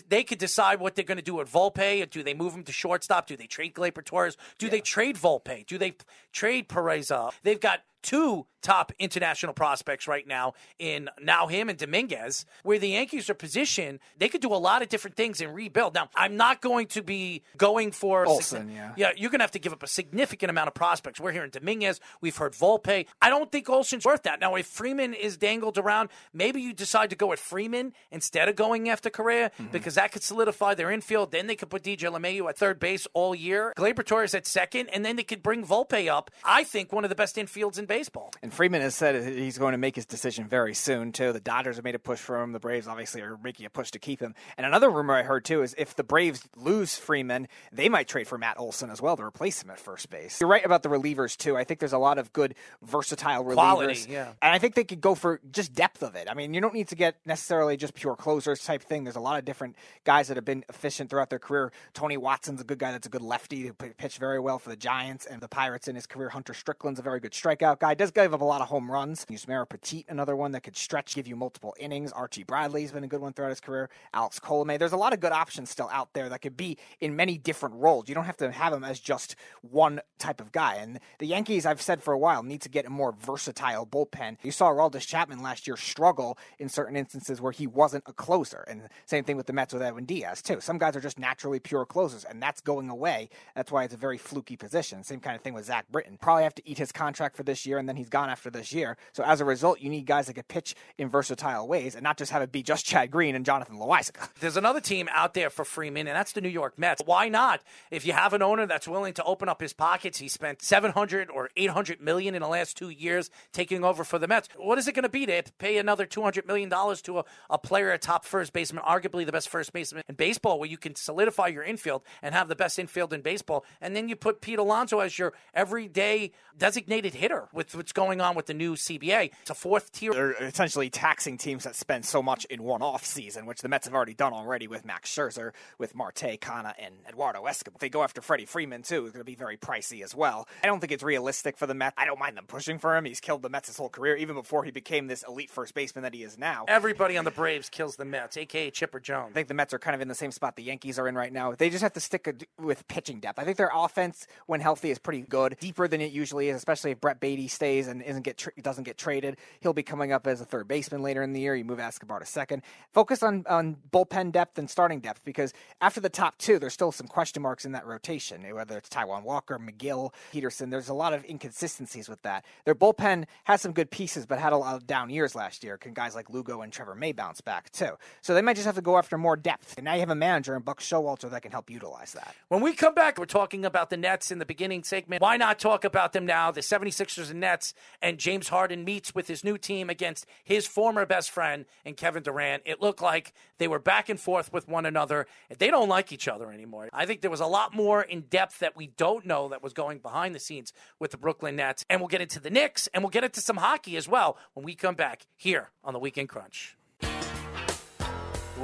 They could decide what they're going to do with Volpe. Do they move him to shortstop? Do they trade Gleyber Torres? Do they trade Volpe? Do they trade Peraza? They've got two top international prospects right now in him and Dominguez, where the Yankees are positioned. They could do a lot of different things and rebuild. Now, I'm not going to be going for Olsen, you're going to have to give up a significant amount of prospects. We're hearing Dominguez. We've heard Volpe. I don't think Olsen's worth that. Now, if Freeman is dangled around, maybe you decide to go with Freeman instead of going after Correa because that could solidify their infield. Then they could put DJ LeMahieu at third base all year, Gleyber Torres at second, and then they could bring Volpe up. I think one of the best infields in baseball. And Freeman has said he's going to make his decision very soon, too. The Dodgers have made a push for him. The Braves, obviously, are making a push to keep him. And another rumor I heard, too, is if the Braves lose Freeman, they might trade for Matt Olson as well to replace him at first base. You're right about the relievers, too. I think there's a lot of good, versatile relievers. Quality, and I think they could go for just depth of it. I mean, you don't need to get necessarily just pure closers type thing. There's a lot of different guys that have been efficient throughout their career. Tony Watson's a good guy that's a good lefty who pitched very well for the Giants and the Pirates in his career. Hunter Strickland's a very good strikeout guy, does give up a lot of home runs. Yusmera Petit, another one that could stretch, give you multiple innings. Archie Bradley's been a good one throughout his career. Alex Colomé. There's a lot of good options still out there that could be in many different roles. You don't have to have him as just one type of guy. And the Yankees, I've said for a while, need to get a more versatile bullpen. You saw Aroldis Chapman last year struggle in certain instances where he wasn't a closer. And same thing with the Mets with Edwin Diaz, too. Some guys are just naturally pure closers, and that's going away. That's why it's a very fluky position. Same kind of thing with Zach Britton. Probably have to eat his contract for this year, and then he's gone after this year. So as a result, you need guys that can pitch in versatile ways and not just have it be just Chad Green and Jonathan Loaisiga. There's another team out there for Freeman, and that's the New York Mets. Why not? If you have an owner that's willing to open up his pockets, he spent $700 or $800 million in the last 2 years taking over for the Mets. What is it going to be to pay another $200 million to a player, a top first baseman, arguably the best first baseman in baseball, where you can solidify your infield and have the best infield in baseball? And then you put Pete Alonso as your everyday designated hitter with what's going on with the new CBA. It's a fourth tier. They're essentially taxing teams that spend so much in one offseason, which the Mets have already done already with Max Scherzer, with Marte, Kana, and Eduardo Escobar. If they go after Freddie Freeman, too, it's going to be very pricey as well. I don't think it's realistic for the Mets. I don't mind them pushing for him. He's killed the Mets his whole career, even before he became this elite first baseman that he is now. Everybody on the Braves kills the Mets, a.k.a. Chipper Jones. I think the Mets are kind of in the same spot the Yankees are in right now. They just have to stick with pitching depth. I think their offense, when healthy, is pretty good, deeper than it usually is, especially if Brett Beatty stays and doesn't get traded. He'll be coming up as a third baseman later in the year. You move Escobar to second. Focus on bullpen depth and starting depth, because after the top two, there's still some question marks in that rotation, whether it's Taiwan Walker, McGill, Peterson. There's a lot of inconsistencies with that. Their bullpen has some good pieces, but had a lot of down years last year. Can guys like Lugo and Trevor May bounce back, too? So they might just have to go after more depth. And now you have a manager in Buck Showalter that can help utilize that. When we come back, we're talking about the Nets in the beginning segment. Why not talk about them now? The 76ers and Nets, and James Harden meets with his new team against his former best friend and Kevin Durant. It looked like they were back and forth with one another. They don't like each other anymore. I think there was a lot more in depth that we don't know that was going behind the scenes with the Brooklyn Nets. And we'll get into the Knicks, and we'll get into some hockey as well when we come back here on the Weekend Crunch.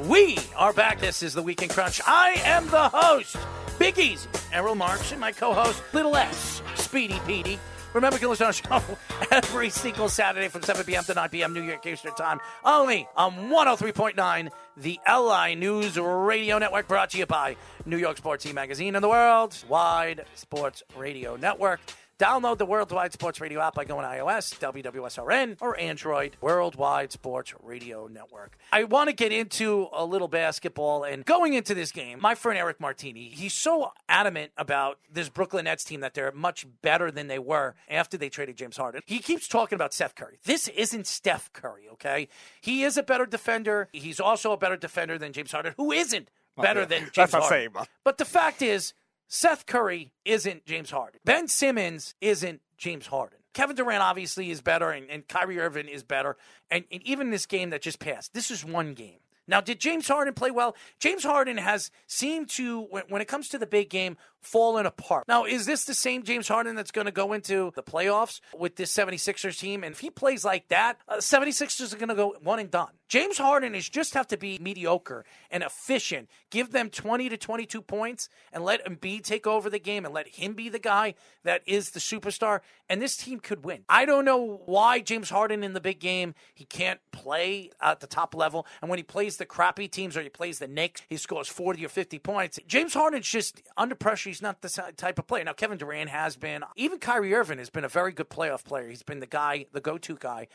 We are back. This is the Weekend Crunch. I am the host, Big Easy, Errol Marks, and my co-host, Little S, Speedy Petey. Remember, you can listen to our show every single Saturday from 7 p.m. to 9 p.m. New York Eastern Time, only on 103.9, the LI News Radio Network, brought to you by New York Sports Team Magazine and the World Wide Sports Radio Network. Download the Worldwide Sports Radio app by going iOS, WWSRN, or Android, Worldwide Sports Radio Network. I want to get into a little basketball, and going into this game, my friend Eric Martini, he's so adamant about this Brooklyn Nets team that they're much better than they were after they traded James Harden. He keeps talking about Steph Curry. This isn't Steph Curry, okay? He is a better defender. He's also a better defender than James Harden, who isn't better than James Harden. But the fact is, Seth Curry isn't James Harden. Ben Simmons isn't James Harden. Kevin Durant obviously is better, and Kyrie Irving is better. And even this game that just passed, this is one game. Now, did James Harden play well? James Harden has seemed to, when it comes to the big game, fallen apart. Now, is this the same James Harden that's going to go into the playoffs with this 76ers team? And if he plays like that, 76ers are going to go one and done. James Harden is just have to be mediocre and efficient. Give them 20 to 22 points and let Embiid take over the game and let him be the guy that is the superstar. And this team could win. I don't know why James Harden in the big game, he can't play at the top level. And when he plays the crappy teams or he plays the Knicks, he scores 40 or 50 points. James Harden's just under pressure. He's not the type of player. Now, Kevin Durant has been. Even Kyrie Irving has been a very good playoff player. He's been the guy, the go-to guy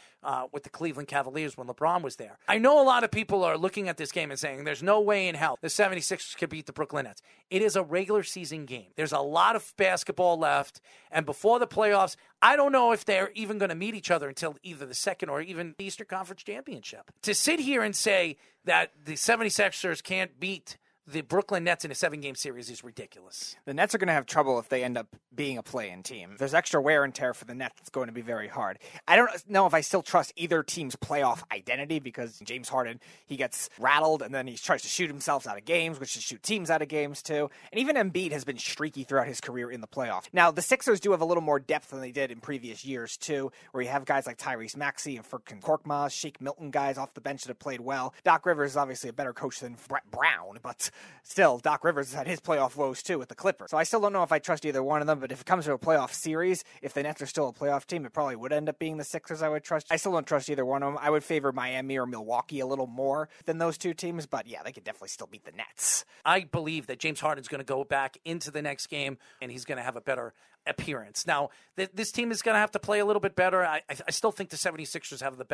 with the Cleveland Cavaliers when LeBron was there. I know a lot of people are looking at this game and saying there's no way in hell the 76ers could beat the Brooklyn Nets. It is a regular season game. There's a lot of basketball left. And before the playoffs, I don't know if they're even going to meet each other until either the second or even the Eastern Conference Championship. To sit here and say that the 76ers can't beat the Brooklyn Nets in a 7-game series is ridiculous. The Nets are going to have trouble if they end up being a play-in team. There's extra wear and tear for the Nets. It's going to be very hard. I don't know if I still trust either team's playoff identity because James Harden, he gets rattled and then he tries to shoot himself out of games, which should shoot teams out of games too. And even Embiid has been streaky throughout his career in the playoff. Now, the Sixers do have a little more depth than they did in previous years too, where you have guys like Tyrese Maxey and Furkan Korkmaz, Shake Milton, guys off the bench that have played well. Doc Rivers is obviously a better coach than Brett Brown, but still, Doc Rivers has had his playoff woes, too, with the Clippers. So I still don't know if I trust either one of them, but if it comes to a playoff series, if the Nets are still a playoff team, it probably would end up being the Sixers I would trust. I still don't trust either one of them. I would favor Miami or Milwaukee a little more than those two teams, but yeah, they could definitely still beat the Nets. I believe that James Harden's going to go back into the next game, and he's going to have a better appearance. Now, this team is going to have to play a little bit better. I still think the 76ers have the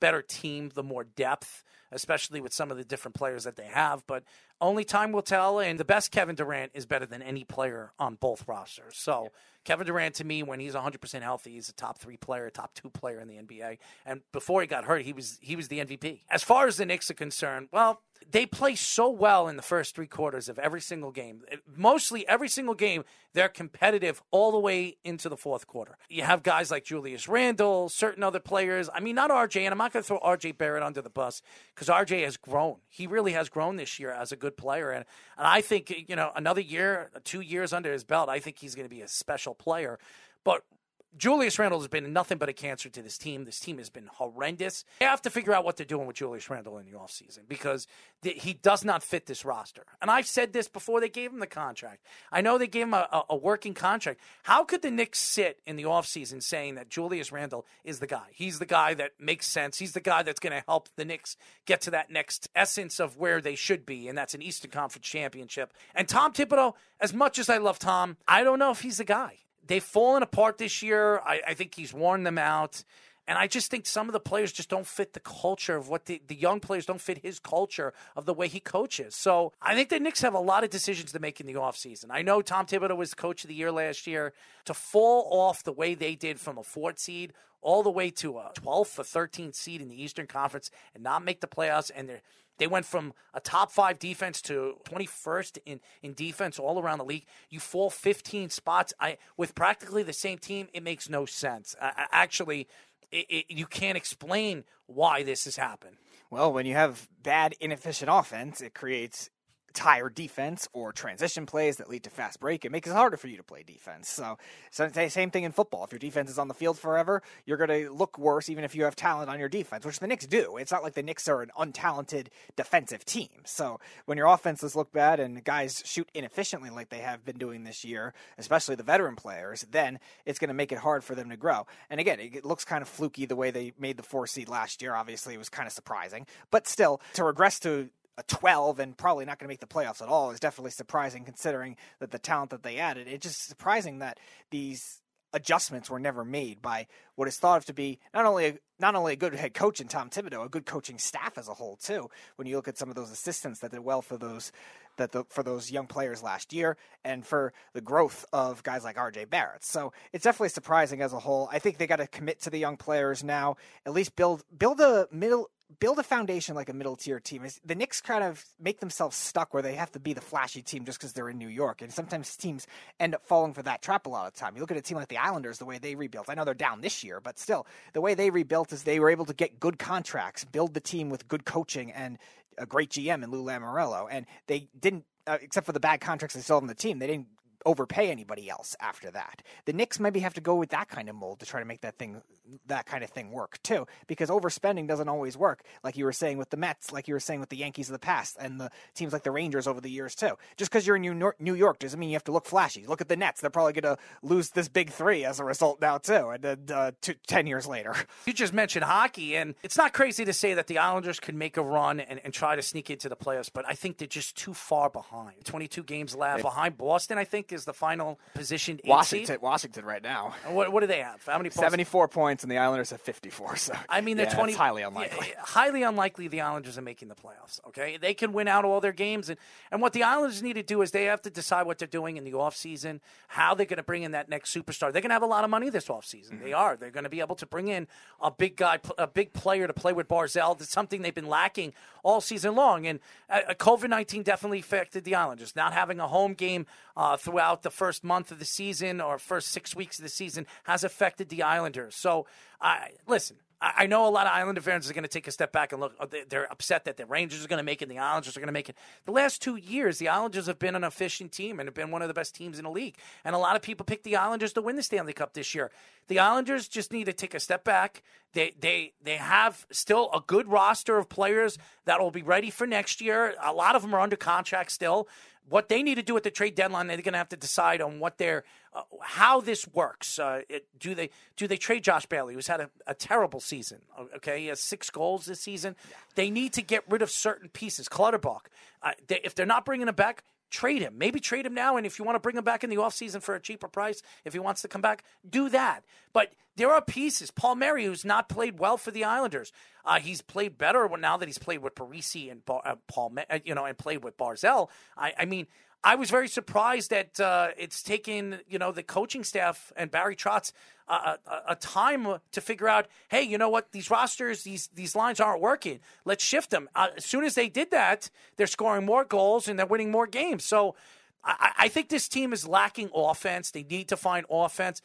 better team, the more depth, especially with some of the different players that they have. But only time will tell, and the best Kevin Durant is better than any player on both rosters. So Kevin Durant, to me, when he's 100% healthy, he's a top 3 player, top 2 player in the NBA. And before he got hurt, he was the MVP. As far as the Knicks are concerned, well, they play so well in the first 3 quarters of every single game. Mostly every single game, they're competitive all the way into the fourth quarter. You have guys like Julius Randle, certain other players. I mean, not RJ, and I'm not going to throw RJ Barrett under the bus because RJ has grown. He really has grown this year as a good player. And I think, you know, another year, 2 years under his belt, I think he's going to be a special player. But Julius Randle has been nothing but a cancer to this team. This team has been horrendous. They have to figure out what they're doing with Julius Randle in the offseason because he does not fit this roster. And I've said this before they gave him the contract. I know they gave him a working contract. How could the Knicks sit in the offseason saying that Julius Randle is the guy? He's the guy that makes sense. He's the guy that's going to help the Knicks get to that next essence of where they should be, and that's an Eastern Conference championship. And Tom Thibodeaux, as much as I love Tom, I don't know if he's the guy. They've fallen apart this year. I think he's worn them out. And I just think some of the players just don't fit the culture of what the young players don't fit his culture of the way he coaches. So I think the Knicks have a lot of decisions to make in the offseason. I know Tom Thibodeaux was the coach of the year last year. To fall off the way they did from a 4th seed all the way to a 12th or 13th seed in the Eastern Conference and not make the playoffs, and they went from a top 5 defense to 21st in defense all around the league. You fall 15 spots with practically the same team. It makes no sense. Actually, you can't explain why this has happened. Well, when you have bad, inefficient offense, it creates tired defense or transition plays that lead to fast break. It makes it harder for you to play defense. So same thing in football. If your defense is on the field forever, you're going to look worse even if you have talent on your defense, which the Knicks do. It's not like the Knicks are an untalented defensive team. So when your offenses look bad and guys shoot inefficiently like they have been doing this year, especially the veteran players, then it's going to make it hard for them to grow. And again, it looks kind of fluky the way they made the 4 seed last year. Obviously, it was kind of surprising. But still, to regress to a 12 and probably not going to make the playoffs at all is definitely surprising considering that the talent that they added. It's just surprising that these adjustments were never made by what is thought of to be not only a good head coach in Tom Thibodeaux, a good coaching staff as a whole too. When you look at some of those assistants that did well for those young players last year and for the growth of guys like RJ Barrett. So it's definitely surprising as a whole. I think they got to commit to the young players now, at least build a foundation like a middle-tier team. The Knicks kind of make themselves stuck where they have to be the flashy team just because they're in New York, and sometimes teams end up falling for that trap a lot of the time. You look at a team like the Islanders, the way they rebuilt. I know they're down this year, but still, the way they rebuilt is they were able to get good contracts, build the team with good coaching and a great GM in Lou Lamoriello, and they didn't, except for the bad contracts they still have on the team, they didn't overpay anybody else after that. The Knicks maybe have to go with that kind of mold to try to make that kind of thing work too, because overspending doesn't always work. Like you were saying with the Mets, like you were saying with the Yankees of the past, and the teams like the Rangers over the years too. Just because you're in New York doesn't mean you have to look flashy. Look at the Nets; they're probably going to lose this big three as a result now too, and then 10 years later. You just mentioned hockey, and it's not crazy to say that the Islanders could make a run and try to sneak into the playoffs, but I think they're just too far behind. 22 games left behind Boston, I think, is the final positioned seed. Washington right now. What do they have? How many points? 74 points, and the Islanders have 54. So I mean, they're It's highly unlikely. Yeah, highly unlikely the Islanders are making the playoffs. Okay, they can win out all their games, and what the Islanders need to do is they have to decide what they're doing in the offseason, how they're going to bring in that next superstar. They're going to have a lot of money this offseason. Mm-hmm. They are. They're going to be able to bring in a big guy, a big player to play with Barzell. That's something they've been lacking all season long, and COVID-19 definitely affected the Islanders. Not having a home game throughout the first month of the season or first 6 weeks of the season has affected the Islanders. So, listen, I know a lot of Islander fans are going to take a step back and look. They're upset that the Rangers are going to make it and the Islanders are going to make it. The last 2 years, the Islanders have been an efficient team and have been one of the best teams in the league. And a lot of people picked the Islanders to win the Stanley Cup this year. The Islanders just need to take a step back. They have still a good roster of players that will be ready for next year. A lot of them are under contract still. What they need to do at the trade deadline, they're going to have to decide on what their how this works. Do they trade Josh Bailey, who's had a terrible season? Okay, he has 6 goals this season. Yeah. They need to get rid of certain pieces. Clutterbuck, if they're not bringing him back, trade him. Maybe trade him now, and if you want to bring him back in the offseason for a cheaper price, if he wants to come back, do that. But there are pieces. Palmieri, who's not played well for the Islanders, he's played better now that he's played with Parisi and and played with Barzell. I mean, I was very surprised that it's taken the coaching staff and Barry Trotz a time to figure out, hey, you know what, these rosters, these lines aren't working. Let's shift them. As soon as they did that, they're scoring more goals and they're winning more games. So I think this team is lacking offense. They need to find offense.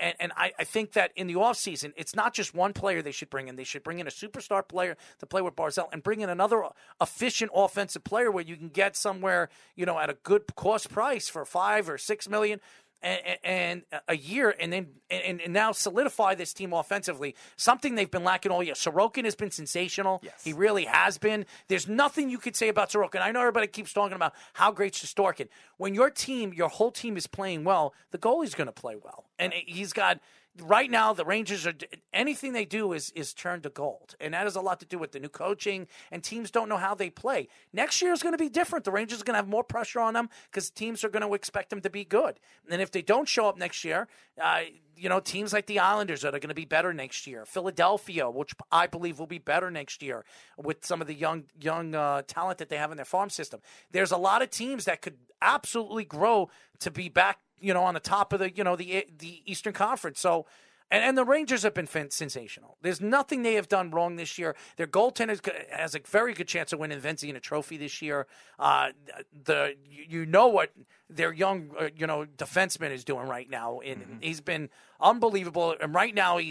And I think that in the offseason, it's not just one player they should bring in. They should bring in a superstar player to play with Barzell and bring in another efficient offensive player where you can get somewhere, at a good cost price for $5 or $6 million and a year, and then and now solidify this team offensively, something they've been lacking all year. Sorokin has been sensational. Yes. He really has been. There's nothing you could say about Sorokin. I know everybody keeps talking about how great Sorokin. When your whole team is playing well, the goalie's going to play well. And he's got – right now the Rangers are – anything they do is turned to gold. And that has a lot to do with the new coaching, and teams don't know how they play. Next year is going to be different. The Rangers are going to have more pressure on them because teams are going to expect them to be good. And if they don't show up next year, teams like the Islanders that are going to be better next year. Philadelphia, which I believe will be better next year with some of the young talent that they have in their farm system. There's a lot of teams that could absolutely grow to be back on the top of the Eastern Conference. So, and the Rangers have been sensational. There's nothing they have done wrong this year. Their goaltender has a very good chance of winning Vezina Trophy this year. What their young defenseman is doing right now, and he's been unbelievable. And right now he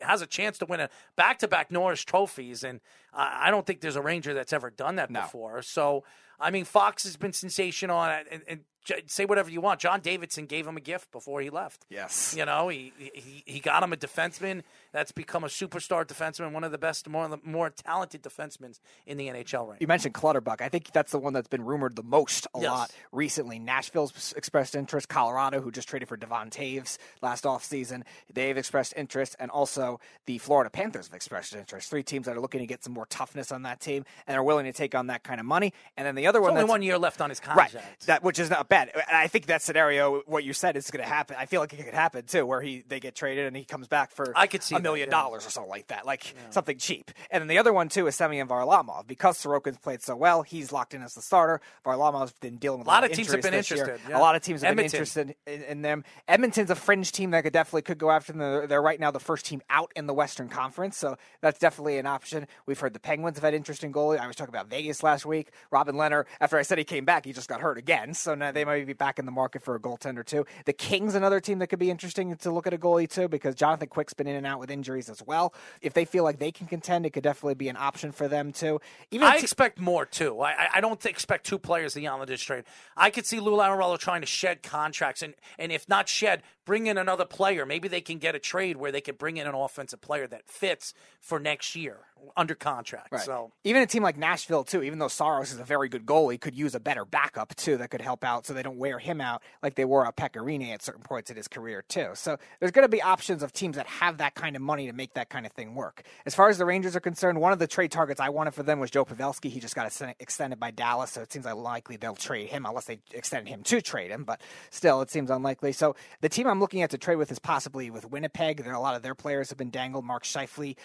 has a chance to win a back-to-back Norris trophies, and I don't think there's a Ranger that's ever done that before. So, I mean, Fox has been sensational, and say whatever you want. John Davidson gave him a gift before he left. Yes. He got him a defenseman that's become a superstar defenseman, one of the best, more talented defensemen in the NHL right now. You mentioned Clutterbuck. I think that's the one that's been rumored the most lot recently. Nashville's expressed interest. Colorado, who just traded for Devon Taves last offseason, they've expressed interest. And also the Florida Panthers have expressed interest. 3 teams that are looking to get some more toughness on that team and are willing to take on that kind of money. And then the other one that's only 1 year left on his contract. Right, which is not bad. And I think that scenario, what you said, is going to happen. I feel like it could happen too, where they get traded and he comes back for $1 million or something like that, something cheap. And then the other one too is Semyon Varlamov. Because Sorokin's played so well, he's locked in as the starter. Varlamov's been dealing with a lot of teams have been interested. Yeah. A lot of teams have been interested in them. Edmonton's a fringe team that could go after them. They're right now the first team out in the Western Conference, so that's definitely an option. We've heard the Penguins have had interest in goalie. I was talking about Vegas last week. Robin Lehner, after I said he came back, he just got hurt again, so now they they might be back in the market for a goaltender too. The Kings, another team that could be interesting to look at a goalie too, because Jonathan Quick's been in and out with injuries as well. If they feel like they can contend, it could definitely be an option for them too. Even I expect more too. I don't expect two players the Islanders trade. I could see Lou Lamoriello trying to shed contracts, and if not shed, bring in another player. Maybe they can get a trade where they could bring in an offensive player that fits for next year under contract. Right. So even a team like Nashville too, even though Saros is a very good goalie, could use a better backup too that could help out, so they don't wear him out like they wore a Pecorini at certain points in his career too. So there's going to be options of teams that have that kind of money to make that kind of thing work. As far as the Rangers are concerned, one of the trade targets I wanted for them was Joe Pavelski. He just got extended by Dallas, so it seems unlikely they'll trade him unless they extend him to trade him, but still it seems unlikely. So the team I'm looking at to trade with is possibly with Winnipeg. There are a lot of their players have been dangled. Mark Scheifele,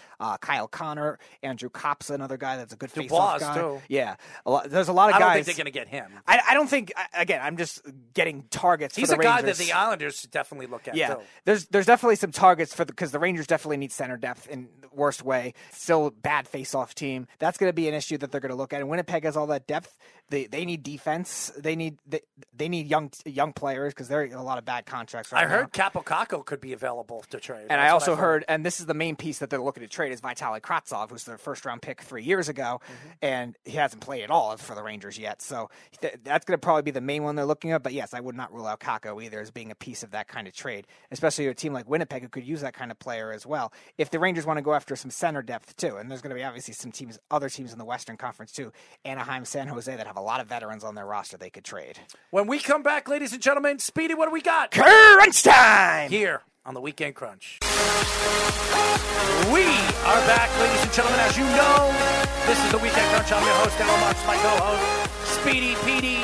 Kyle Connor, Andrew Copps, another guy that's a good face-off guy. Too. Yeah. There's a lot of guys. I don't think they're going to get him. I don't think, again, I'm just getting targets for the Rangers. He's a guy that the Islanders should definitely look at. Yeah. Though. There's definitely some targets for because the Rangers definitely need center depth in the worst way. Still bad face-off team. That's going to be an issue that they're going to look at. And Winnipeg has all that depth. They need defense. They need young players because they're a lot of bad contracts right now. I heard Capocacco could be available to trade. And I also heard, and this is the main piece that they're looking to trade, is Vitaly Kratsov, who's their first-round pick 3 years ago, and he hasn't played at all for the Rangers yet. So that's going to probably be the main one they're looking at. But, yes, I would not rule out Kako either as being a piece of that kind of trade, especially a team like Winnipeg who could use that kind of player as well if the Rangers want to go after some center depth too. And there's going to be obviously some teams, other teams in the Western Conference too, Anaheim, San Jose, that have a lot of veterans on their roster they could trade. When we come back, ladies and gentlemen, Speedy, what do we got? Crunch time! Here on the Weekend Crunch. We are back, ladies and gentlemen. As you know, this is the Weekend Crunch. I'm your host, Alan Marks, my co-host, Speedy Petey.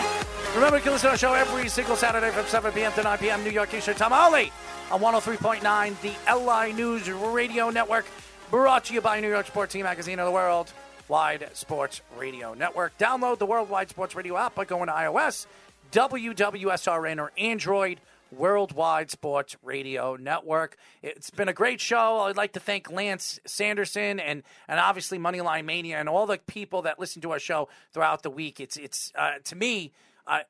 Remember, you can listen to our show every single Saturday from 7 p.m. to 9 p.m. New York Eastern Time only on 103.9, the LI News Radio Network, brought to you by New York Sports Team Magazine of the World Wide Sports Radio Network. Download the Worldwide Sports Radio app by going to iOS, WWSRN, or Android, Worldwide Sports Radio Network. It's been a great show. I'd like to thank Lance Sanderson and obviously Moneyline Mania and all the people that listen to our show throughout the week. It's to me,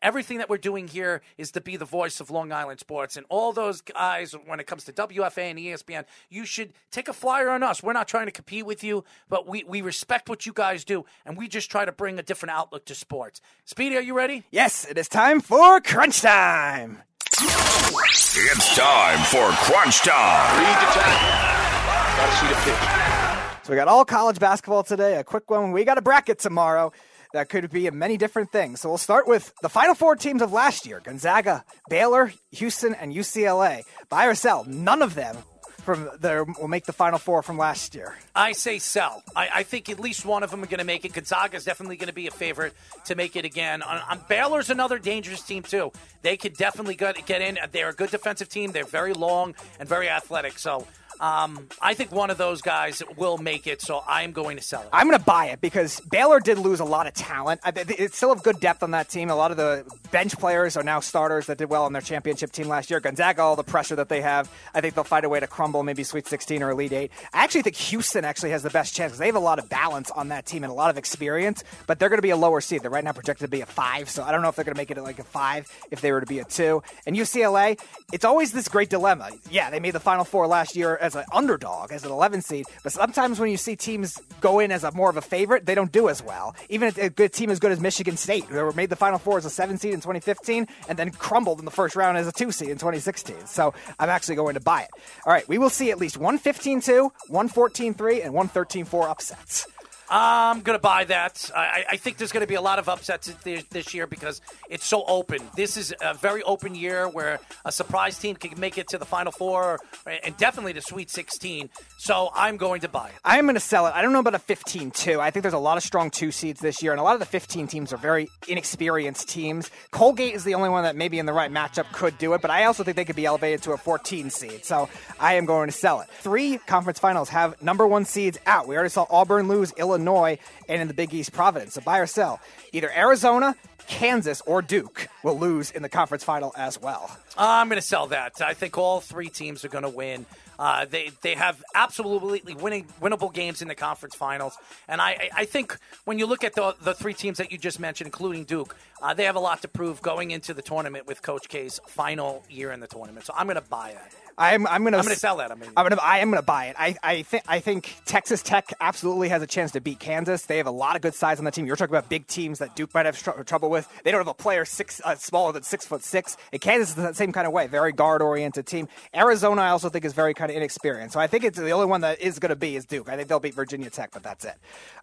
everything that we're doing here is to be the voice of Long Island sports. And all those guys, when it comes to WFA and ESPN, you should take a flyer on us. We're not trying to compete with you, but we respect what you guys do, and we just try to bring a different outlook to sports. Speedy, are you ready? Yes, it is time for Crunch Time. It's time for Crunch Time. Read the time. Gotta see the pitch. So we got all college basketball today, a quick one. We got a bracket tomorrow that could be many different things. So we'll start with the Final Four teams of last year: Gonzaga, Baylor, Houston, and UCLA. Buy or sell? None of them from there will make the Final Four from last year. I say sell. I think at least one of them are going to make it. Gonzaga is definitely going to be a favorite to make it again. Baylor's another dangerous team, too. They could definitely get in. They're a good defensive team. They're very long and very athletic. So I think one of those guys will make it, so I'm going to sell it. I'm going to buy it because Baylor did lose a lot of talent. It's still a good depth on that team. A lot of the bench players are now starters that did well on their championship team last year. Gonzaga, all the pressure that they have, I think they'll find a way to crumble, maybe Sweet 16 or Elite 8. I actually think Houston actually has the best chance because they have a lot of balance on that team and a lot of experience, but they're going to be a lower seed. They're right now projected to be a 5, so I don't know if they're going to make it like a 5 if they were to be a 2. And UCLA, it's always this great dilemma. Yeah, they made the Final Four last year as an underdog, as an 11 seed, but sometimes when you see teams go in as a more of a favorite, they don't do as well. Even a good team as good as Michigan State, who made the Final Four as a 7 seed in 2015 and then crumbled in the first round as a 2 seed in 2016. So I'm actually going to buy it. All right, we will see at least 115-2, 114-3, and 113-4 upsets. I'm going to buy that. I think there's going to be a lot of upsets this year because it's so open. This is a very open year where a surprise team can make it to the Final Four and definitely to Sweet 16. So I'm going to buy it. I'm going to sell it. I don't know about a 15-2. I think there's a lot of strong 2 seeds this year, and a lot of the 15 teams are very inexperienced teams. Colgate is the only one that maybe in the right matchup could do it, but I also think they could be elevated to a 14 seed. So I am going to sell it. 3 conference finals have number 1 seeds out. We already saw Auburn lose, Illinois, and in the Big East, Providence. So buy or sell. Either Arizona, Kansas, or Duke will lose in the conference final as well. I'm going to sell that. I think all 3 teams are going to win. They have absolutely winnable games in the conference finals. And I think when you look at the three teams that you just mentioned, including Duke, they have a lot to prove going into the tournament with Coach K's final year in the tournament. So I'm going to buy it. I'm gonna sell that. I am gonna buy it. I think Texas Tech absolutely has a chance to beat Kansas. They have a lot of good size on the team. You're talking about big teams that Duke might have trouble with. They don't have a player smaller than 6'6", and Kansas is that same kind of way. Very guard oriented team. Arizona, I also think, is very kind of inexperienced. So I think it's the only one that is gonna be is Duke. I think they'll beat Virginia Tech, but that's it.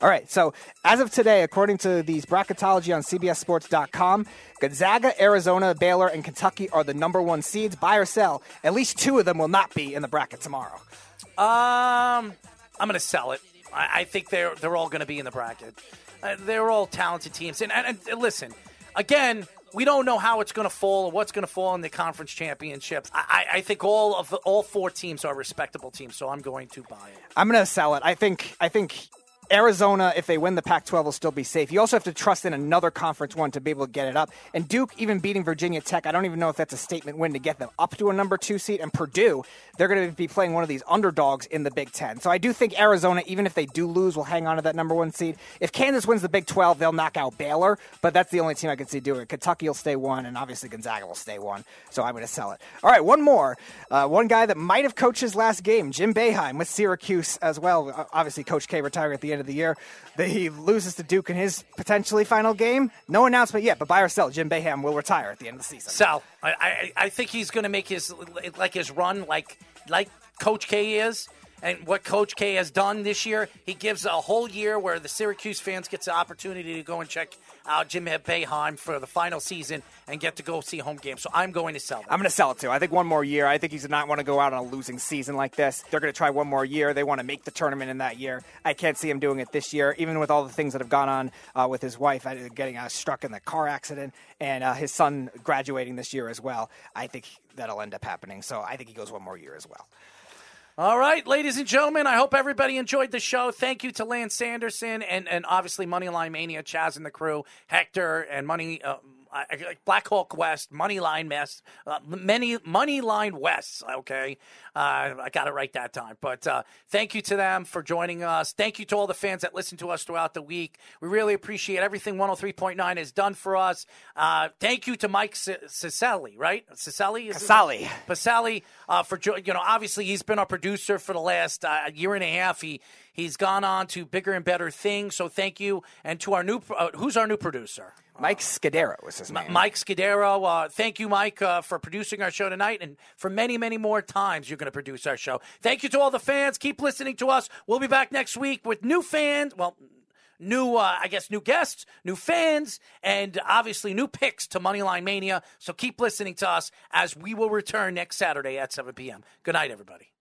All right. So as of today, according to these bracketology on CBSSports.com, Gonzaga, Arizona, Baylor, and Kentucky are the number one seeds. Buy or sell? At least two of them will not be in the bracket tomorrow. I'm going to sell it. I think they're all going to be in the bracket. They're all talented teams. And listen, again, we don't know how it's going to fall or what's going to fall in the conference championships. I think all four teams are respectable teams, so I'm going to buy it. I'm going to sell it. I think Arizona, if they win the Pac-12, will still be safe. You also have to trust in another conference one to be able to get it up. And Duke, even beating Virginia Tech, I don't even know if that's a statement win to get them up to a number two seed. And Purdue, they're going to be playing one of these underdogs in the Big Ten. So I do think Arizona, even if they do lose, will hang on to that number one seed. If Kansas wins the Big 12, they'll knock out Baylor, but that's the only team I can see doing it. Kentucky will stay one, and obviously Gonzaga will stay one. So I'm going to sell it. All right, one more. One guy that might have coached his last game, Jim Boeheim with Syracuse as well. Obviously, Coach K retiring at the end of the year, that he loses to Duke in his potentially final game. No announcement yet, but buy or sell, Jim Boeheim will retire at the end of the season. Sell. I think he's going to make his run like Coach K is. And what Coach K has done this year, he gives a whole year where the Syracuse fans get the opportunity to go and check out Jim Boeheim for the final season and get to go see home games. So I'm going to sell it. I'm going to sell it, too. I think one more year. I think he's not want to go out on a losing season like this. They're going to try one more year. They want to make the tournament in that year. I can't see him doing it this year, even with all the things that have gone on with his wife getting struck in the car accident and his son graduating this year as well. I think that'll end up happening. So I think he goes one more year as well. All right, ladies and gentlemen, I hope everybody enjoyed the show. Thank you to Lance Sanderson and obviously Moneyline Mania, Chaz and the crew, Hector and Black Hawk West, Moneyline West, okay? I got it right that time. But thank you to them for joining us. Thank you to all the fans that listen to us throughout the week. We really appreciate everything 103.9 has done for us. Thank you to Mike Cicely, right? Cicely for obviously he's been our producer for the last year and a half. He's gone on to bigger and better things. So thank you, and to our new who's our new producer? Mike Scudero is his name. Mike Scudero. Thank you, Mike, for producing our show tonight. And for many, many more times, you're going to produce our show. Thank you to all the fans. Keep listening to us. We'll be back next week with new fans. Well, new guests, new fans, and obviously new picks to Moneyline Mania. So keep listening to us as we will return next Saturday at 7 p.m. Good night, everybody.